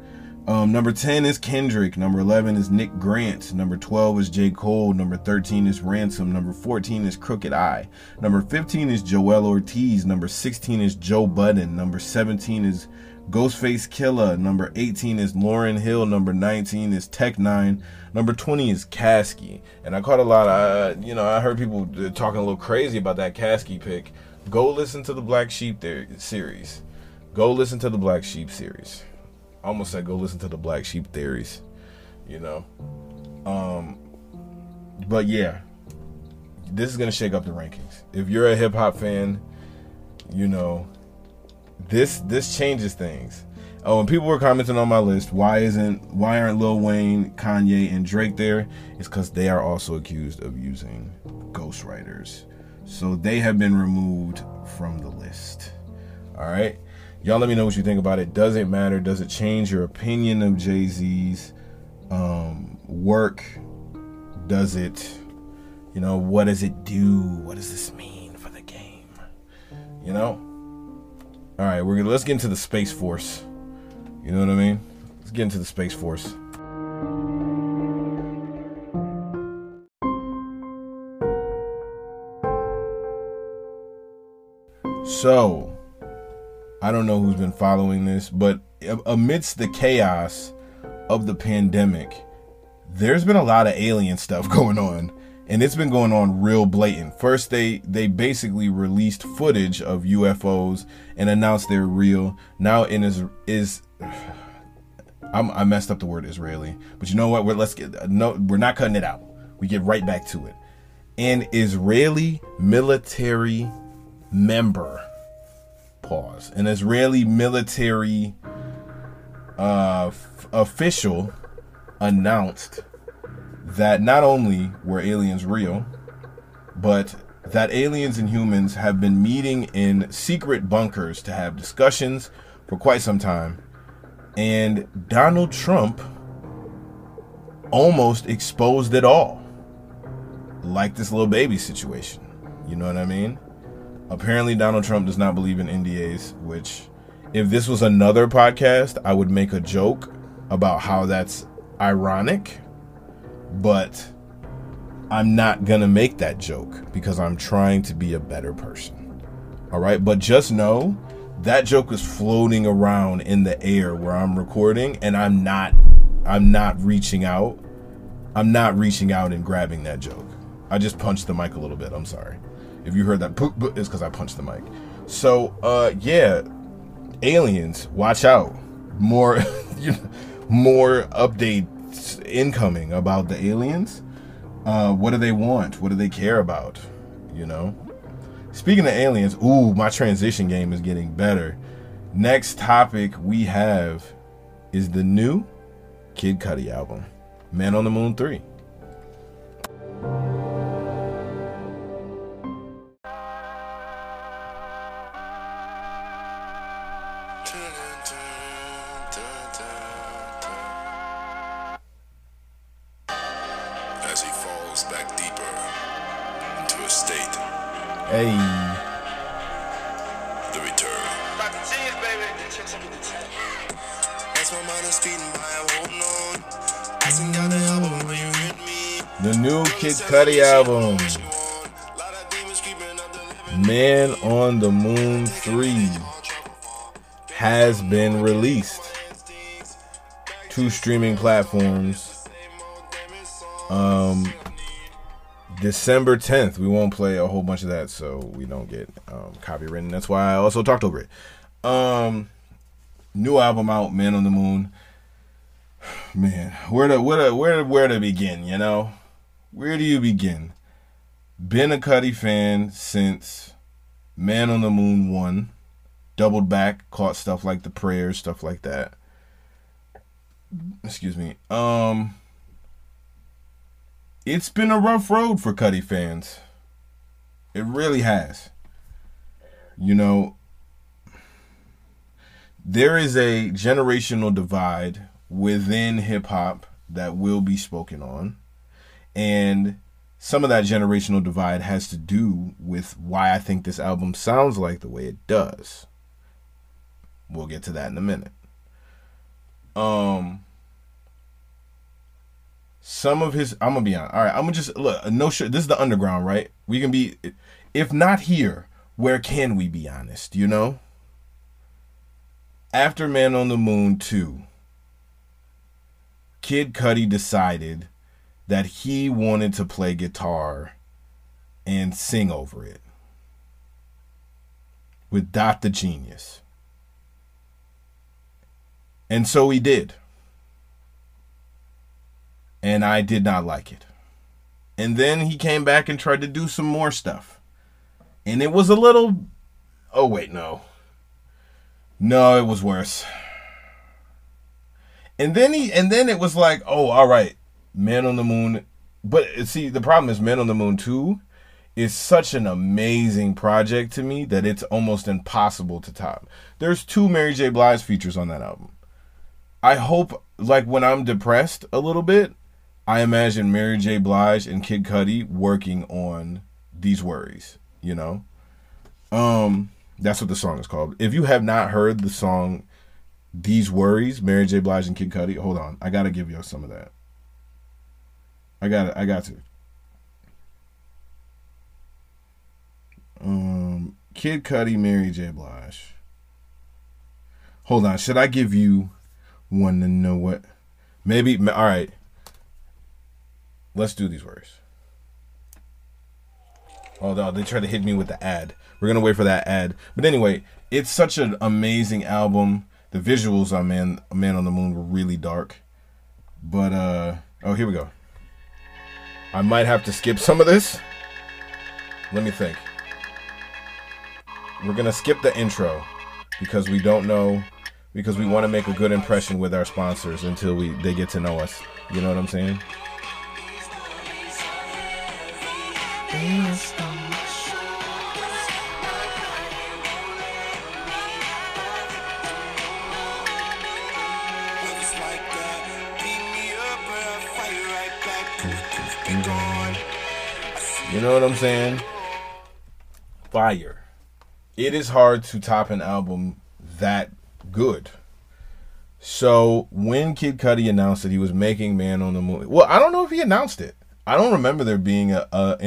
Number 10 is Kendrick. Number 11 is Nick Grant. Number 12 is J. Cole. Number 13 is Ransom. Number 14 is Crooked Eye. Number 15 is Joel Ortiz. Number 16 is Joe Budden. Number 17 is Ghostface Killah. Number 18 is Lauryn Hill. Number 19 is Tech Nine. Number 20 is Kasky. And I caught a lot of, I heard people talking a little crazy about that Kasky pick. Go listen to the Black Sheep series. Go listen to the Black Sheep series. Almost said go listen to the Black Sheep theories, you know. But yeah, this is gonna shake up the rankings. If you're a hip hop fan you know, this changes things. Oh, and people were commenting on my list, why aren't Lil Wayne, Kanye, and Drake there? It's because they are also accused of using ghostwriters. So they have been removed from the list. All right. Y'all let me know what you think about it. Does it matter? Does it change your opinion of Jay-Z's work? Does it, you know, what does it do? What does this mean for the game? You know? All right, let's get into the Space Force. You know what I mean? Let's get into the Space Force. So, I don't know who's been following this, but amidst the chaos of the pandemic, there's been a lot of alien stuff going on. And it's been going on real blatant. First, they basically released footage of UFOs and announced they're real. Now it is I messed up the word Israeli, but you know what? We're not cutting it out. We get right back to it. An Israeli military member. Pause. An Israeli military official announced that not only were aliens real, but that aliens and humans have been meeting in secret bunkers to have discussions for quite some time. And Donald Trump almost exposed it all. Like this little baby situation. You know what I mean? Apparently Donald Trump does not believe in NDAs, which if this was another podcast, I would make a joke about how that's ironic. But I'm not going to make that joke because I'm trying to be a better person. All right. But just know that joke is floating around in the air where I'm recording, and I'm not reaching out. I'm not reaching out and grabbing that joke. I just punched the mic a little bit. I'm sorry. If you heard that poop, it's because I punched the mic. So, yeah, aliens, watch out. More, more update incoming about the aliens. What do they want? What do they care about? You know, speaking of aliens, ooh, my transition game is getting better. Next topic we have is the new Kid Cudi album, Man on the Moon 3. Cudi album, Man on the Moon 3 has been released to streaming platforms December 10th. We won't play a whole bunch of that so we don't get copywritten. That's why I also talked over it. New album out, Man on the Moon. Man, where to begin, you know? Where do you begin? Been a Cudi fan since Man on the Moon 1. Doubled back, caught stuff like The Prayers, stuff like that. Excuse me. It's been a rough road for Cudi fans. It really has. You know, there is a generational divide within hip-hop that will be spoken on. And some of that generational divide has to do with why I think this album sounds like the way it does. We'll get to that in a minute. Some of his, I'm gonna be honest. All right, I'm gonna just look. No shit. This is the underground, right? We can be, if not here, where can we be honest? You know. After Man on the Moon 2, Kid Cudi decided that he wanted to play guitar and sing over it with Dot the Genius. And so he did. And I did not like it. And then he came back and tried to do some more stuff. And it was a little Oh, wait, no. No, it was worse. And then it was like, oh, all right, Man on the Moon. But see, the problem is Man on the Moon 2 is such an amazing project to me that it's almost impossible to top. There's 2 Mary J. Blige features on that album. I hope, like, when I'm depressed a little bit, I imagine Mary J. Blige and Kid Cudi working on These Worries, you know? That's what the song is called. If you have not heard the song These Worries, Mary J. Blige and Kid Cudi, hold on. I got to give you some of that. I got to. Kid Cudi, Mary J. Blige. Hold on. Should I give you one to know what? Maybe. All right. Let's do These Worries. Oh, no, they tried to hit me with the ad. We're going to wait for that ad. But anyway, it's such an amazing album. The visuals on Man on the Moon were really dark. But, oh, here we go. I might have to skip some of this. Let me think. We're going to skip the intro because we don't know, because we want to make a good impression with our sponsors until they get to know us. You know what I'm saying? You know what I'm saying? Fire. It is hard to top an album that good. So when Kid Cudi announced that he was making Man on the Moon, well, I don't know if he announced it. I don't remember there being an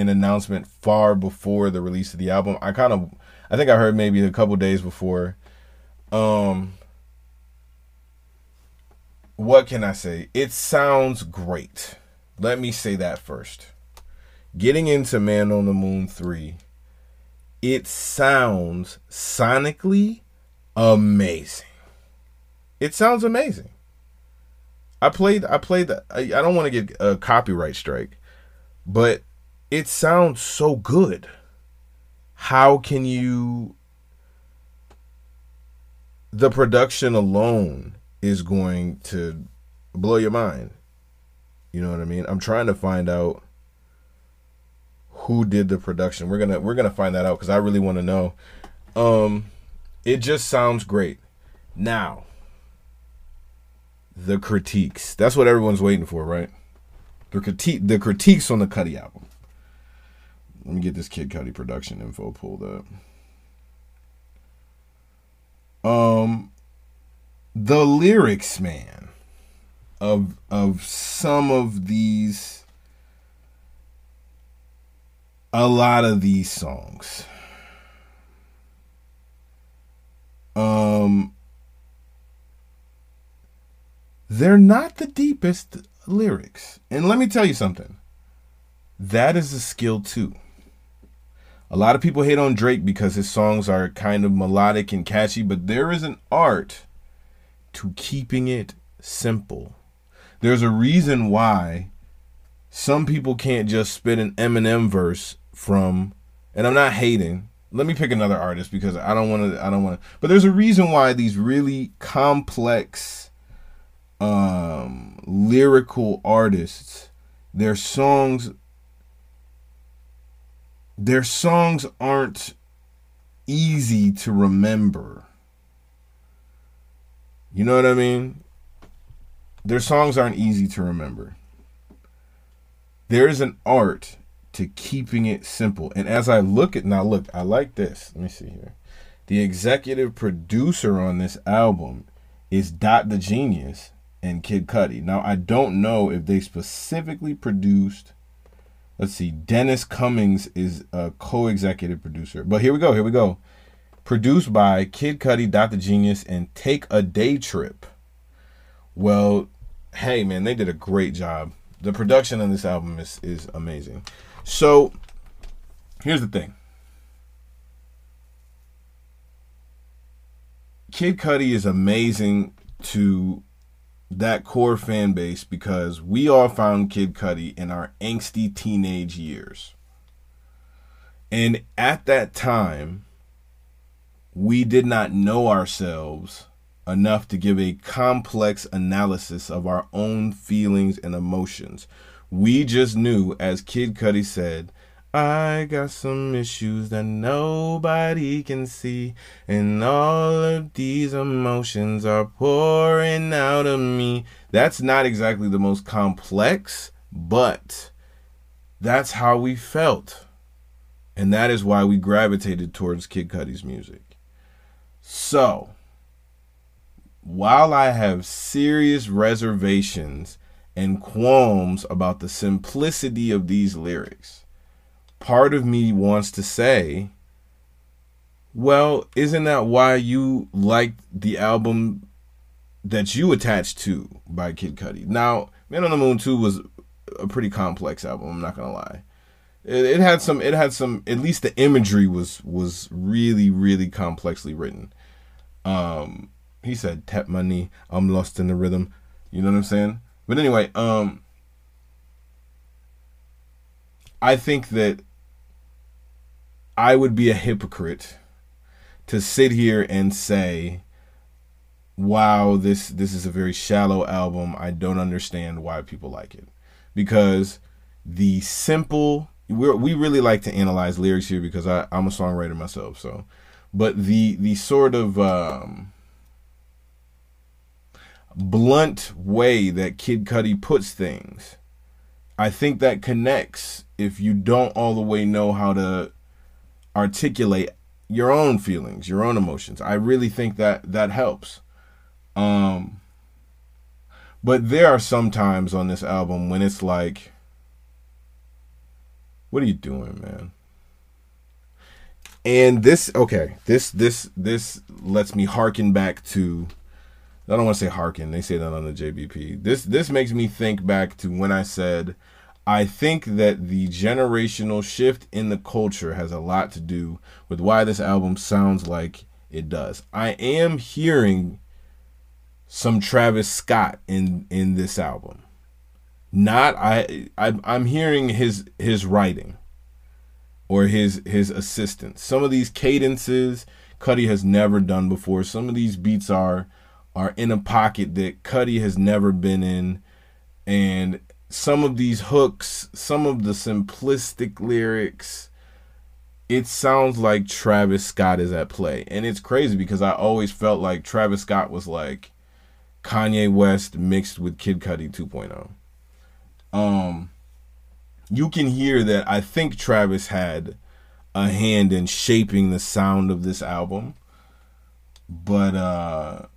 announcement far before the release of the album. I think I heard maybe a couple days before. What can I say? It sounds great. Let me say that first. Getting into Man on the Moon 3, it sounds sonically amazing. It sounds amazing. I don't want to get a copyright strike, but it sounds so good. How can you? The production alone is going to blow your mind. You know what I mean? I'm trying to find out who did the production. We're gonna find that out because I really want to know. It just sounds great. Now, the critiques. That's what everyone's waiting for, right? The critiques on the Cudi album. Let me get this Kid Cudi production info pulled up. The lyrics, man, of some of these, a lot of these songs. They're not the deepest lyrics. And let me tell you something. That is a skill too. A lot of people hate on Drake because his songs are kind of melodic and catchy, but there is an art to keeping it simple. There's a reason why some people can't just spit an Eminem verse from, and I'm not hating. Let me pick another artist because I don't want to, but there's a reason why these really complex lyrical artists, their songs aren't easy to remember. You know what I mean? Their songs aren't easy to remember. There is an art to keeping it simple. And as I look at, now look, I like this. Let me see here. The executive producer on this album is Dot the Genius and Kid Cudi. Now, I don't know if they specifically produced. Let's see. Dennis Cummings is a co-executive producer. But here we go. Produced by Kid Cudi, Dr. Genius, and Take a Day Trip. Well, hey, man, they did a great job. The production on this album is amazing. So, here's the thing. Kid Cudi is amazing to that core fan base because we all found Kid Cudi in our angsty teenage years. And at that time, we did not know ourselves enough to give a complex analysis of our own feelings and emotions. We just knew, as Kid Cudi said, I got some issues that nobody can see, and all of these emotions are pouring out of me. That's not exactly the most complex, but that's how we felt. And that is why we gravitated towards Kid Cudi's music. So, while I have serious reservations and qualms about the simplicity of these lyrics, part of me wants to say, well, isn't that why you liked the album that you attached to by Kid Cudi? Now, Man on the Moon 2 was a pretty complex album, I'm not gonna lie. It had some, at least the imagery was really, really complexly written. He said, tap my knee, I'm lost in the rhythm. You know what I'm saying? But anyway, I think that I would be a hypocrite to sit here and say, wow, this is a very shallow album. I don't understand why people like it. Because the simple... We really like to analyze lyrics here because I'm a songwriter myself. So, but the sort of blunt way that Kid Cudi puts things, I think that connects if you don't all the way know how to articulate your own feelings, your own emotions. I really think that helps. But there are some times on this album when it's like, what are you doing, man? And this lets me harken back to, I don't want to say harken, they say that on the JBP. This makes me think back to when I said, I think that the generational shift in the culture has a lot to do with why this album sounds like it does. I am hearing some Travis Scott in this album. I'm hearing his writing or his assistance. Some of these cadences Cudi has never done before. Some of these beats are in a pocket that Cudi has never been in. And some of these hooks, some of the simplistic lyrics, it sounds like Travis Scott is at play. And it's crazy because I always felt like Travis Scott was like Kanye West mixed with Kid Cudi 2.0. You can hear that I think Travis had a hand in shaping the sound of this album. But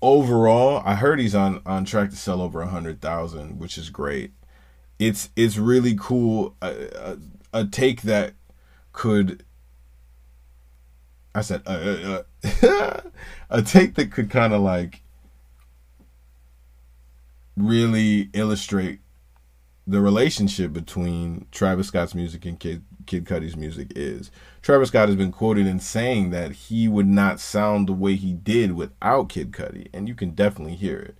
overall, I heard he's on track to sell over 100,000, which is great. It's really cool. A take that could... I said, a take that could kind of like really illustrate the relationship between Travis Scott's music and Kid Cudi's music is. Travis Scott has been quoted in saying that he would not sound the way he did without Kid Cudi, and you can definitely hear it.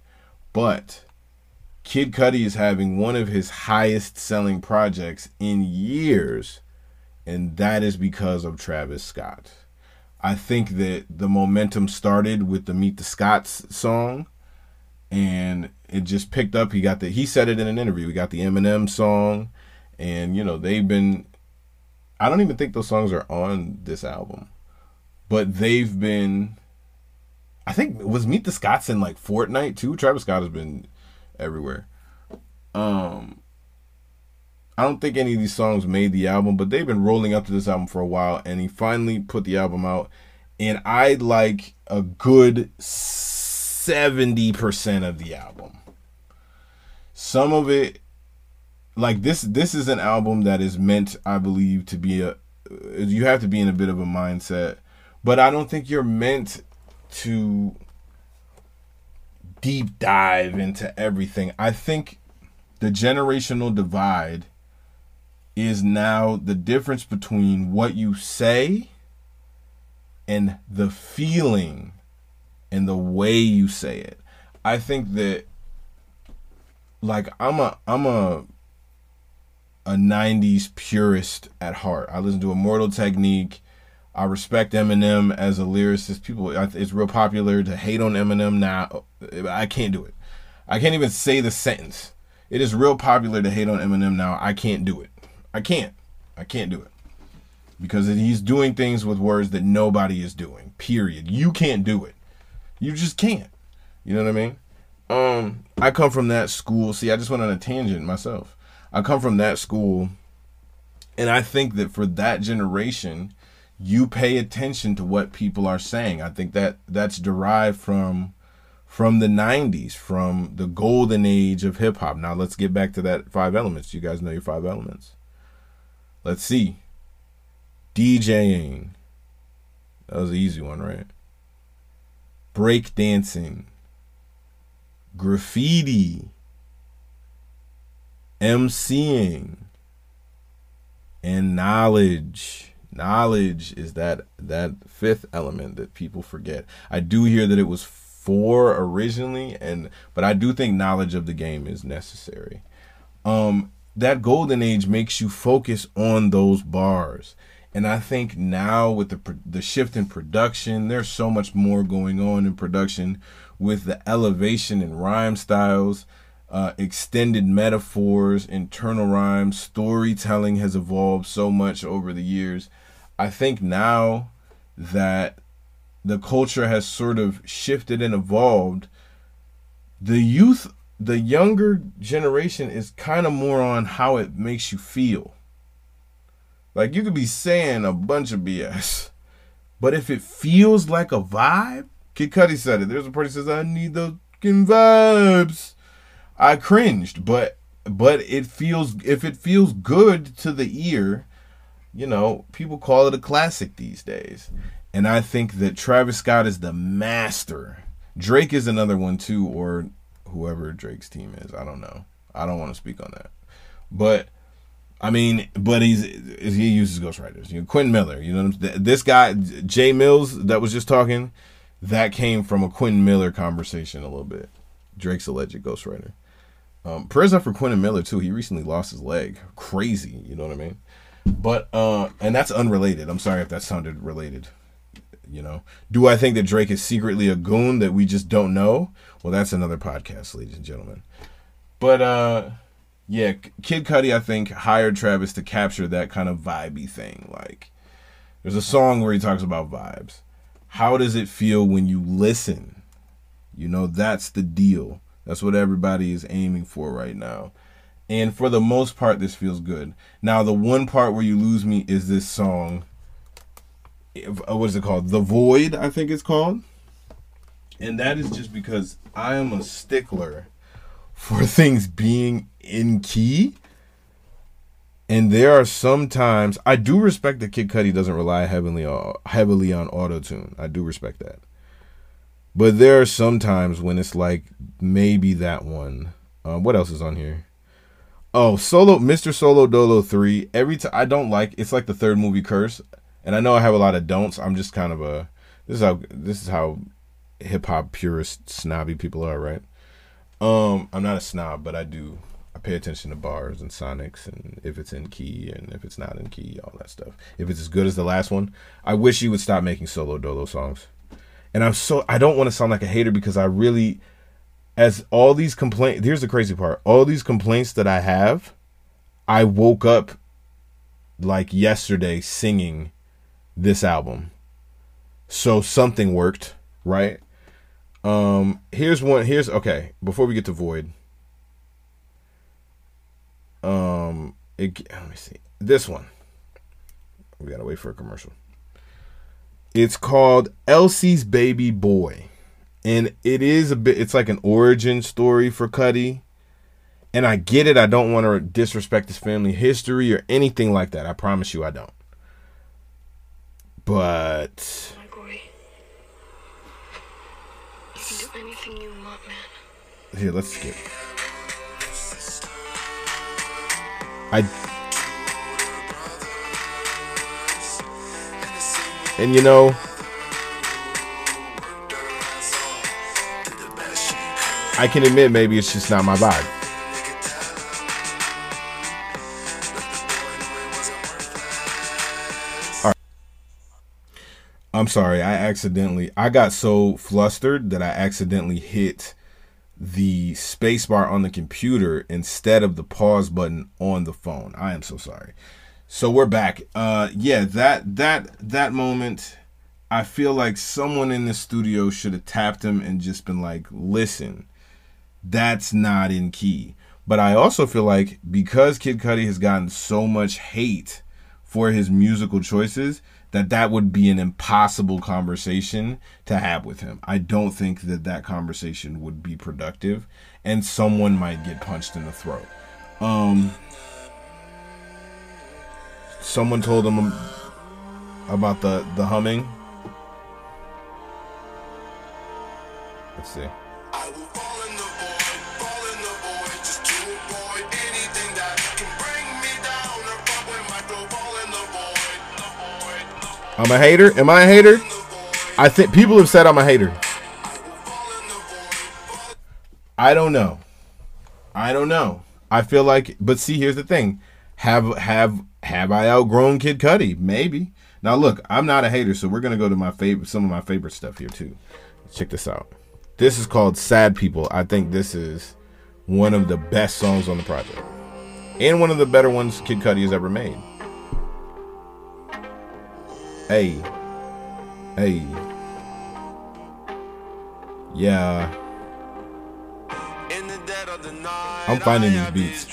But Kid Cudi is having one of his highest selling projects in years, and that is because of Travis Scott. I think that the momentum started with the Meet the Scots song, and it just picked up. He said it in an interview. We got the Eminem song, and you know, they've been, I don't even think those songs are on this album, but they've been, I think, was Meet the Scots in like Fortnite too? Travis Scott has been everywhere. I don't think any of these songs made the album, but they've been rolling up to this album for a while, and he finally put the album out, and I like a good 70% of the album. Some of it, like this is an album that is meant, I believe, to be you have to be in a bit of a mindset, but I don't think you're meant to deep dive into everything. I think the generational divide is now the difference between what you say and the feeling and the way you say it. I think that, like, I'm a 90s purist at heart. I listen to Immortal Technique. I respect Eminem as a lyricist. People, it's real popular to hate on Eminem now. I can't do it. I can't even say the sentence. It is real popular to hate on Eminem now. I can't do it. I can't do it. Because he's doing things with words that nobody is doing. Period. You can't do it. You just can't. You know what I mean? I come from that school. See, I just went on a tangent myself. I come from that school. And I think that for that generation, you pay attention to what people are saying. I think that that's derived from the 90s, from the golden age of hip hop. Now let's get back to that 5 elements. You guys know your 5 elements. Let's see. DJing. That was an easy one, right? Breakdancing. Graffiti. MCing. And knowledge. Knowledge is that 5th element that people forget. I do hear that it was 4 originally, but I do think knowledge of the game is necessary. That golden age makes you focus on those bars. And I think now with the shift in production, there's so much more going on in production with the elevation in rhyme styles, extended metaphors, internal rhymes, storytelling has evolved so much over the years. I think now that the culture has sort of shifted and evolved, the youth, the younger generation is kind of more on how it makes you feel. Like, you could be saying a bunch of BS, but if it feels like a vibe, Kid Cudi said it. There's a person who says, I need those fucking vibes. I cringed, but it feels, if it feels good to the ear, you know, people call it a classic these days. And I think that Travis Scott is the master. Drake is another one too, or whoever Drake's team is. I don't know. I don't want to speak on that. But I mean, but he uses ghostwriters. You know, Quentin Miller, you know what I'm saying? This guy, J Mills, that was just talking, that came from a Quentin Miller conversation a little bit. Drake's alleged ghostwriter. Prayers up for Quentin Miller, too. He recently lost his leg. Crazy, you know what I mean? But, and that's unrelated. I'm sorry if that sounded related, you know. Do I think that Drake is secretly a goon that we just don't know? Well, that's another podcast, ladies and gentlemen. But, yeah, Kid Cudi, I think, hired Travis to capture that kind of vibey thing. Like, there's a song where he talks about vibes. How does it feel when you listen? You know, that's the deal. That's what everybody is aiming for right now. And for the most part, this feels good. Now, the one part where you lose me is this song. What is it called? The Void, I think it's called. And that is just because I am a stickler for things being in key, and there are sometimes, I do respect that Kid Cudi doesn't rely heavily on auto-tune. I do respect that, but there are some times when it's like, maybe that one. What else is on here? Oh, Solo, Mr. Solo Dolo 3. Every time I don't like, it's like the 3rd movie curse, and I know I have a lot of don'ts. I'm just kind of a this is how hip hop purist snobby people are, right? I'm not a snob, but I pay attention to bars and sonics and if it's in key and if it's not in key, all that stuff. If it's as good as the last one, I wish he would stop making solo dolo songs. And I don't want to sound like a hater because I really, as all these complaints, here's the crazy part. All these complaints that I have, I woke up like yesterday singing this album. So something worked, right? Okay, before we get to Void, let me see, this one, we gotta wait for a commercial. It's called Elsie's Baby Boy, and it's like an origin story for Cudi, and I get it, I don't want to disrespect his family history or anything like that, I promise you I don't, but... You can do anything you want, man. Here, let's skip. And you know, I can admit maybe it's just not my vibe. All right. I'm sorry. I got so flustered that I accidentally hit the space bar on the computer instead of the pause button on the phone. I am so sorry. So we're back. That moment, I feel like someone in the studio should have tapped him and just been like, listen, that's not in key. But I also feel like because Kid Cudi has gotten so much hate for his musical choices, that would be an impossible conversation to have with him. I don't think that conversation would be productive, and someone might get punched in the throat. Someone told him about the humming. Let's see. I'm a hater. Am I a hater? I think people have said I'm a hater. I don't know. I feel like, but see, here's the thing. Have I outgrown Kid Cudi? Maybe. Now look, I'm not a hater, so we're gonna go to some of my favorite stuff here too. Check this out. This is called Sad People. I think this is one of the best songs on the project, and one of the better ones Kid Cudi has ever made. Hey. Yeah. I'm finding these beats.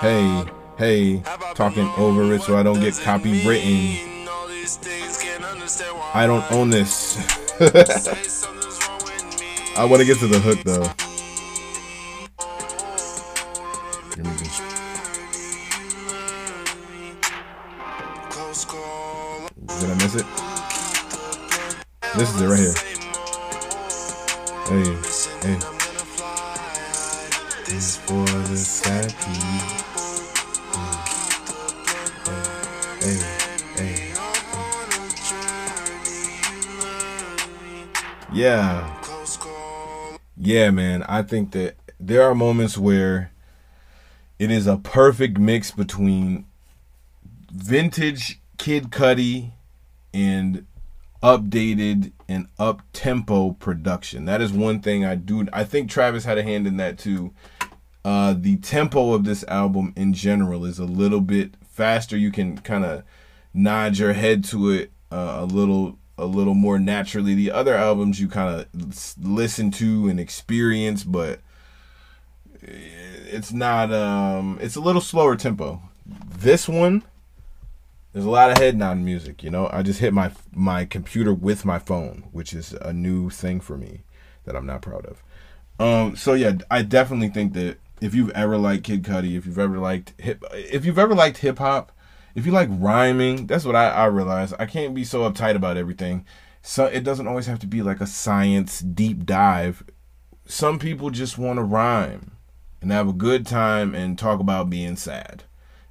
Hey. Talking over it so I don't get copywritten. I don't own this. I want to get to the hook though. Give me this. Did I miss it? This is it right here. Hey. This is for the sad people. Hey. Yeah, man. I think that there are moments where it is a perfect mix between vintage Kid Cudi and updated and up-tempo production. That is one thing I do. I think Travis had a hand in that too. The tempo of this album in general is a little bit faster. You can kind of nod your head to it a little more naturally. The other albums you kind of listen to and experience, but it's not, it's a little slower tempo. This one, there's a lot of head nodding music, you know? I just hit my computer with my phone, which is a new thing for me that I'm not proud of. So yeah, I definitely think that if you've ever liked Kid Cudi, if you've ever liked hip hop, if you like rhyming, that's what I realize. I can't be so uptight about everything. So it doesn't always have to be like a science deep dive. Some people just want to rhyme and have a good time and talk about being sad,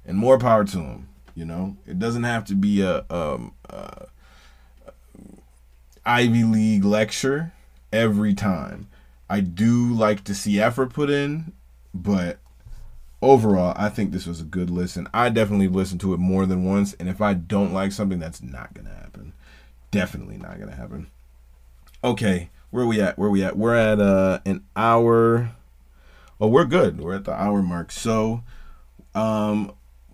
and more power to them. You know, it doesn't have to be a Ivy League lecture every time. I do like to see effort put in, but overall, I think this was a good listen. I definitely listened to it more than once, and if I don't like something, that's not gonna happen. Definitely not gonna happen. Okay, where are we at? We're at an hour. Oh, we're good. We're at the hour mark. So,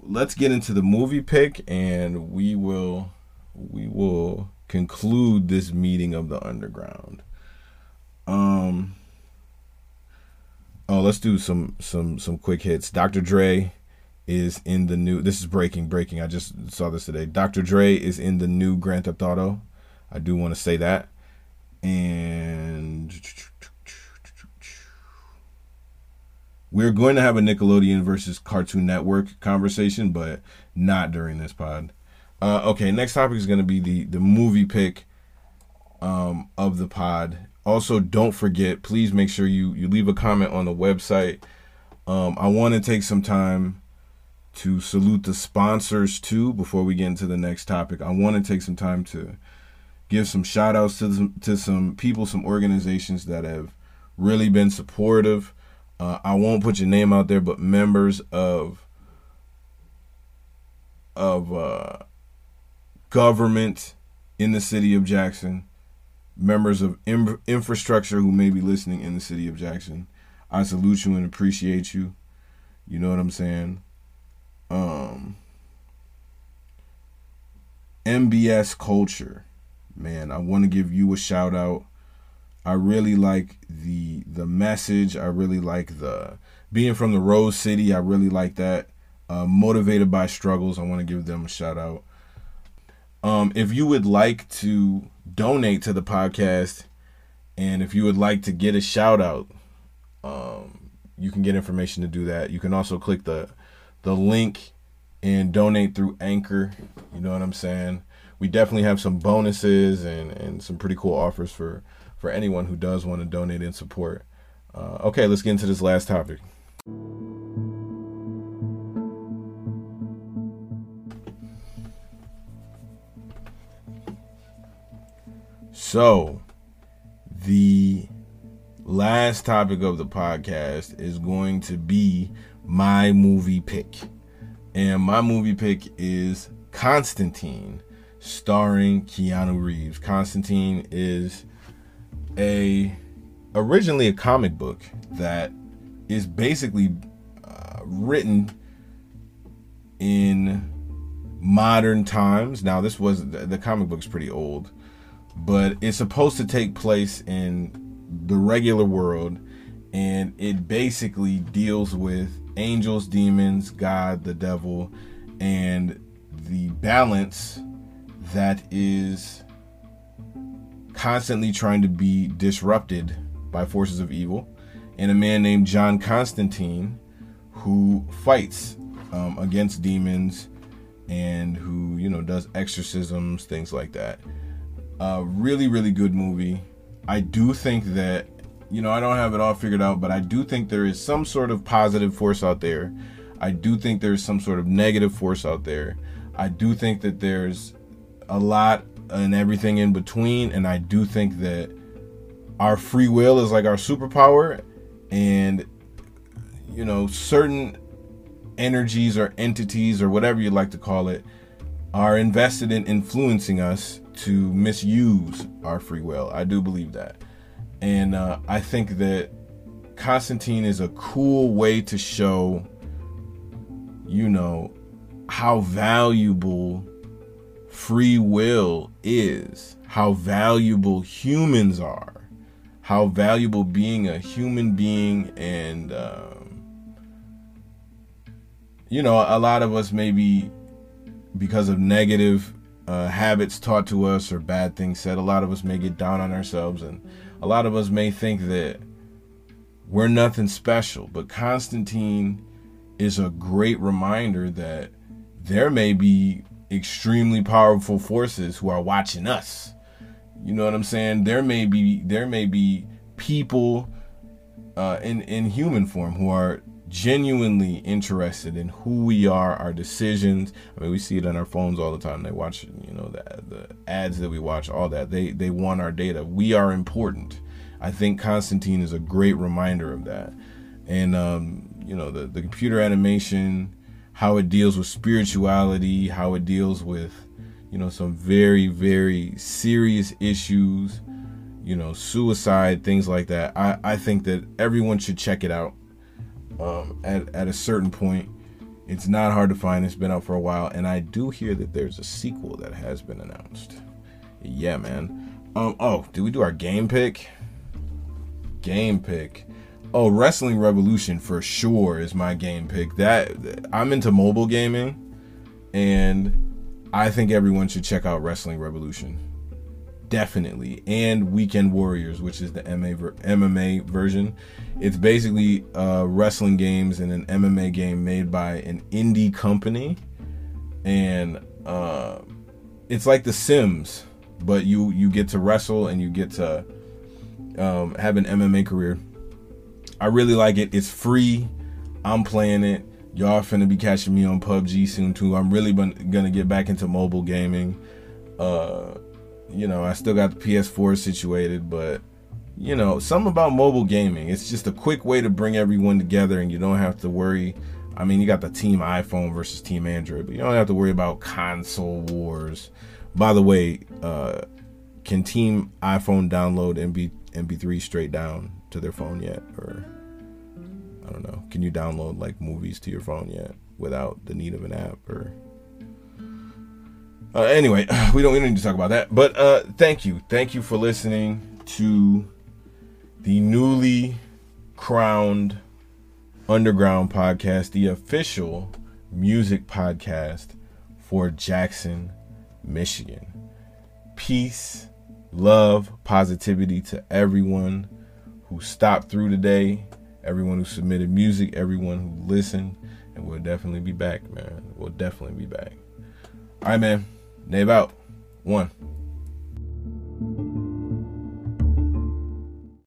let's get into the movie pick, and we will conclude this meeting of the underground. Oh, let's do some quick hits. Dr. Dre is in the new... This is breaking. I just saw this today. Dr. Dre is in the new Grand Theft Auto. I do want to say that. And we're going to have a Nickelodeon versus Cartoon Network conversation, but not during this pod. Okay, next topic is going to be the movie pick of the pod. Also, don't forget, please make sure you leave a comment on the website. I want to take some time to salute the sponsors, too, before we get into the next topic. I want to take some time to give some shout-outs to some people, some organizations that have really been supportive. I won't put your name out there, but members of government in the city of Jackson, members of infrastructure who may be listening in the city of Jackson, I salute you and appreciate you. You know what I'm saying? MBS culture, man, I want to give you a shout out. I really like the message. I really like the being from the Rose City. I really like that. Motivated by struggles. I want to give them a shout out. If you would like to donate to the podcast, and if you would like to get a shout out, you can get information to do that. You can also click the link and donate through Anchor. You know what I'm saying? We definitely have some bonuses and some pretty cool offers for anyone who does want to donate and support. Okay, let's get into this last topic. So, the last topic of the podcast is going to be my movie pick. And my movie pick is Constantine, starring Keanu Reeves. Constantine is originally a comic book that is basically written in modern times. Now, this was the comic book's pretty old, but it's supposed to take place in the regular world, and it basically deals with angels, demons, God, the devil, and the balance that is constantly trying to be disrupted by forces of evil, and a man named John Constantine who fights against demons and who, you know, does exorcisms, things like that. Really, really good movie. I do think that, you know, I don't have it all figured out, but I do think there is some sort of positive force out there. I do think there's some sort of negative force out there. I do think that there's a lot and everything in between, and I do think that our free will is like our superpower, and, you know, certain energies or entities or whatever you like to call it are invested in influencing us to misuse our free will. I do believe that. And I think that Constantine is a cool way to show, you know, how valuable free will is, how valuable humans are, how valuable being a human being. And, you know, a lot of us maybe because of negative habits taught to us or bad things said, a lot of us may get down on ourselves, and a lot of us may think that we're nothing special. But Constantine is a great reminder that there may be extremely powerful forces who are watching us. You know what I'm saying? There may be people in human form who are genuinely interested in who we are, our decisions. I mean, we see it on our phones all the time. They watch, you know, the ads that we watch, all that. They want our data. We are important. I think Constantine is a great reminder of that. And, you know, the computer animation, how it deals with spirituality, how it deals with, you know, some very, very serious issues, you know, suicide, things like that. I think that everyone should check it out. At a certain point, it's not hard to find. It's been out for a while, and I do hear that there's a sequel that has been announced. Yeah, man. Oh, did we do our game pick? Oh, Wrestling Revolution for sure is my game pick. That I'm into mobile gaming, and I think everyone should check out Wrestling Revolution. Definitely. And Weekend Warriors, which is the MMA version. It's basically wrestling games and an MMA game made by an indie company. And it's like The Sims, but you get to wrestle and you get to have an MMA career. I really like it. It's free. I'm playing it. Y'all finna be catching me on PUBG soon too. I'm really gonna get back into mobile gaming. You know, I still got the PS4 situated, but, you know, something about mobile gaming, it's just a quick way to bring everyone together, and you don't have to worry. I mean, you got the team iPhone versus team Android, but you don't have to worry about console wars By the way, can Team iPhone download MP3 straight down to their phone yet? Or, I don't know, can you download like movies to your phone yet without the need of an app? Or anyway, we don't need to talk about that. But thank you for listening to the newly crowned Underground Podcast, the official music podcast for Jackson, Michigan. Peace, love, positivity to everyone who stopped through today, everyone who submitted music, everyone who listened, and we'll definitely be back, man. We'll definitely be back. All right, man. Nave out. One.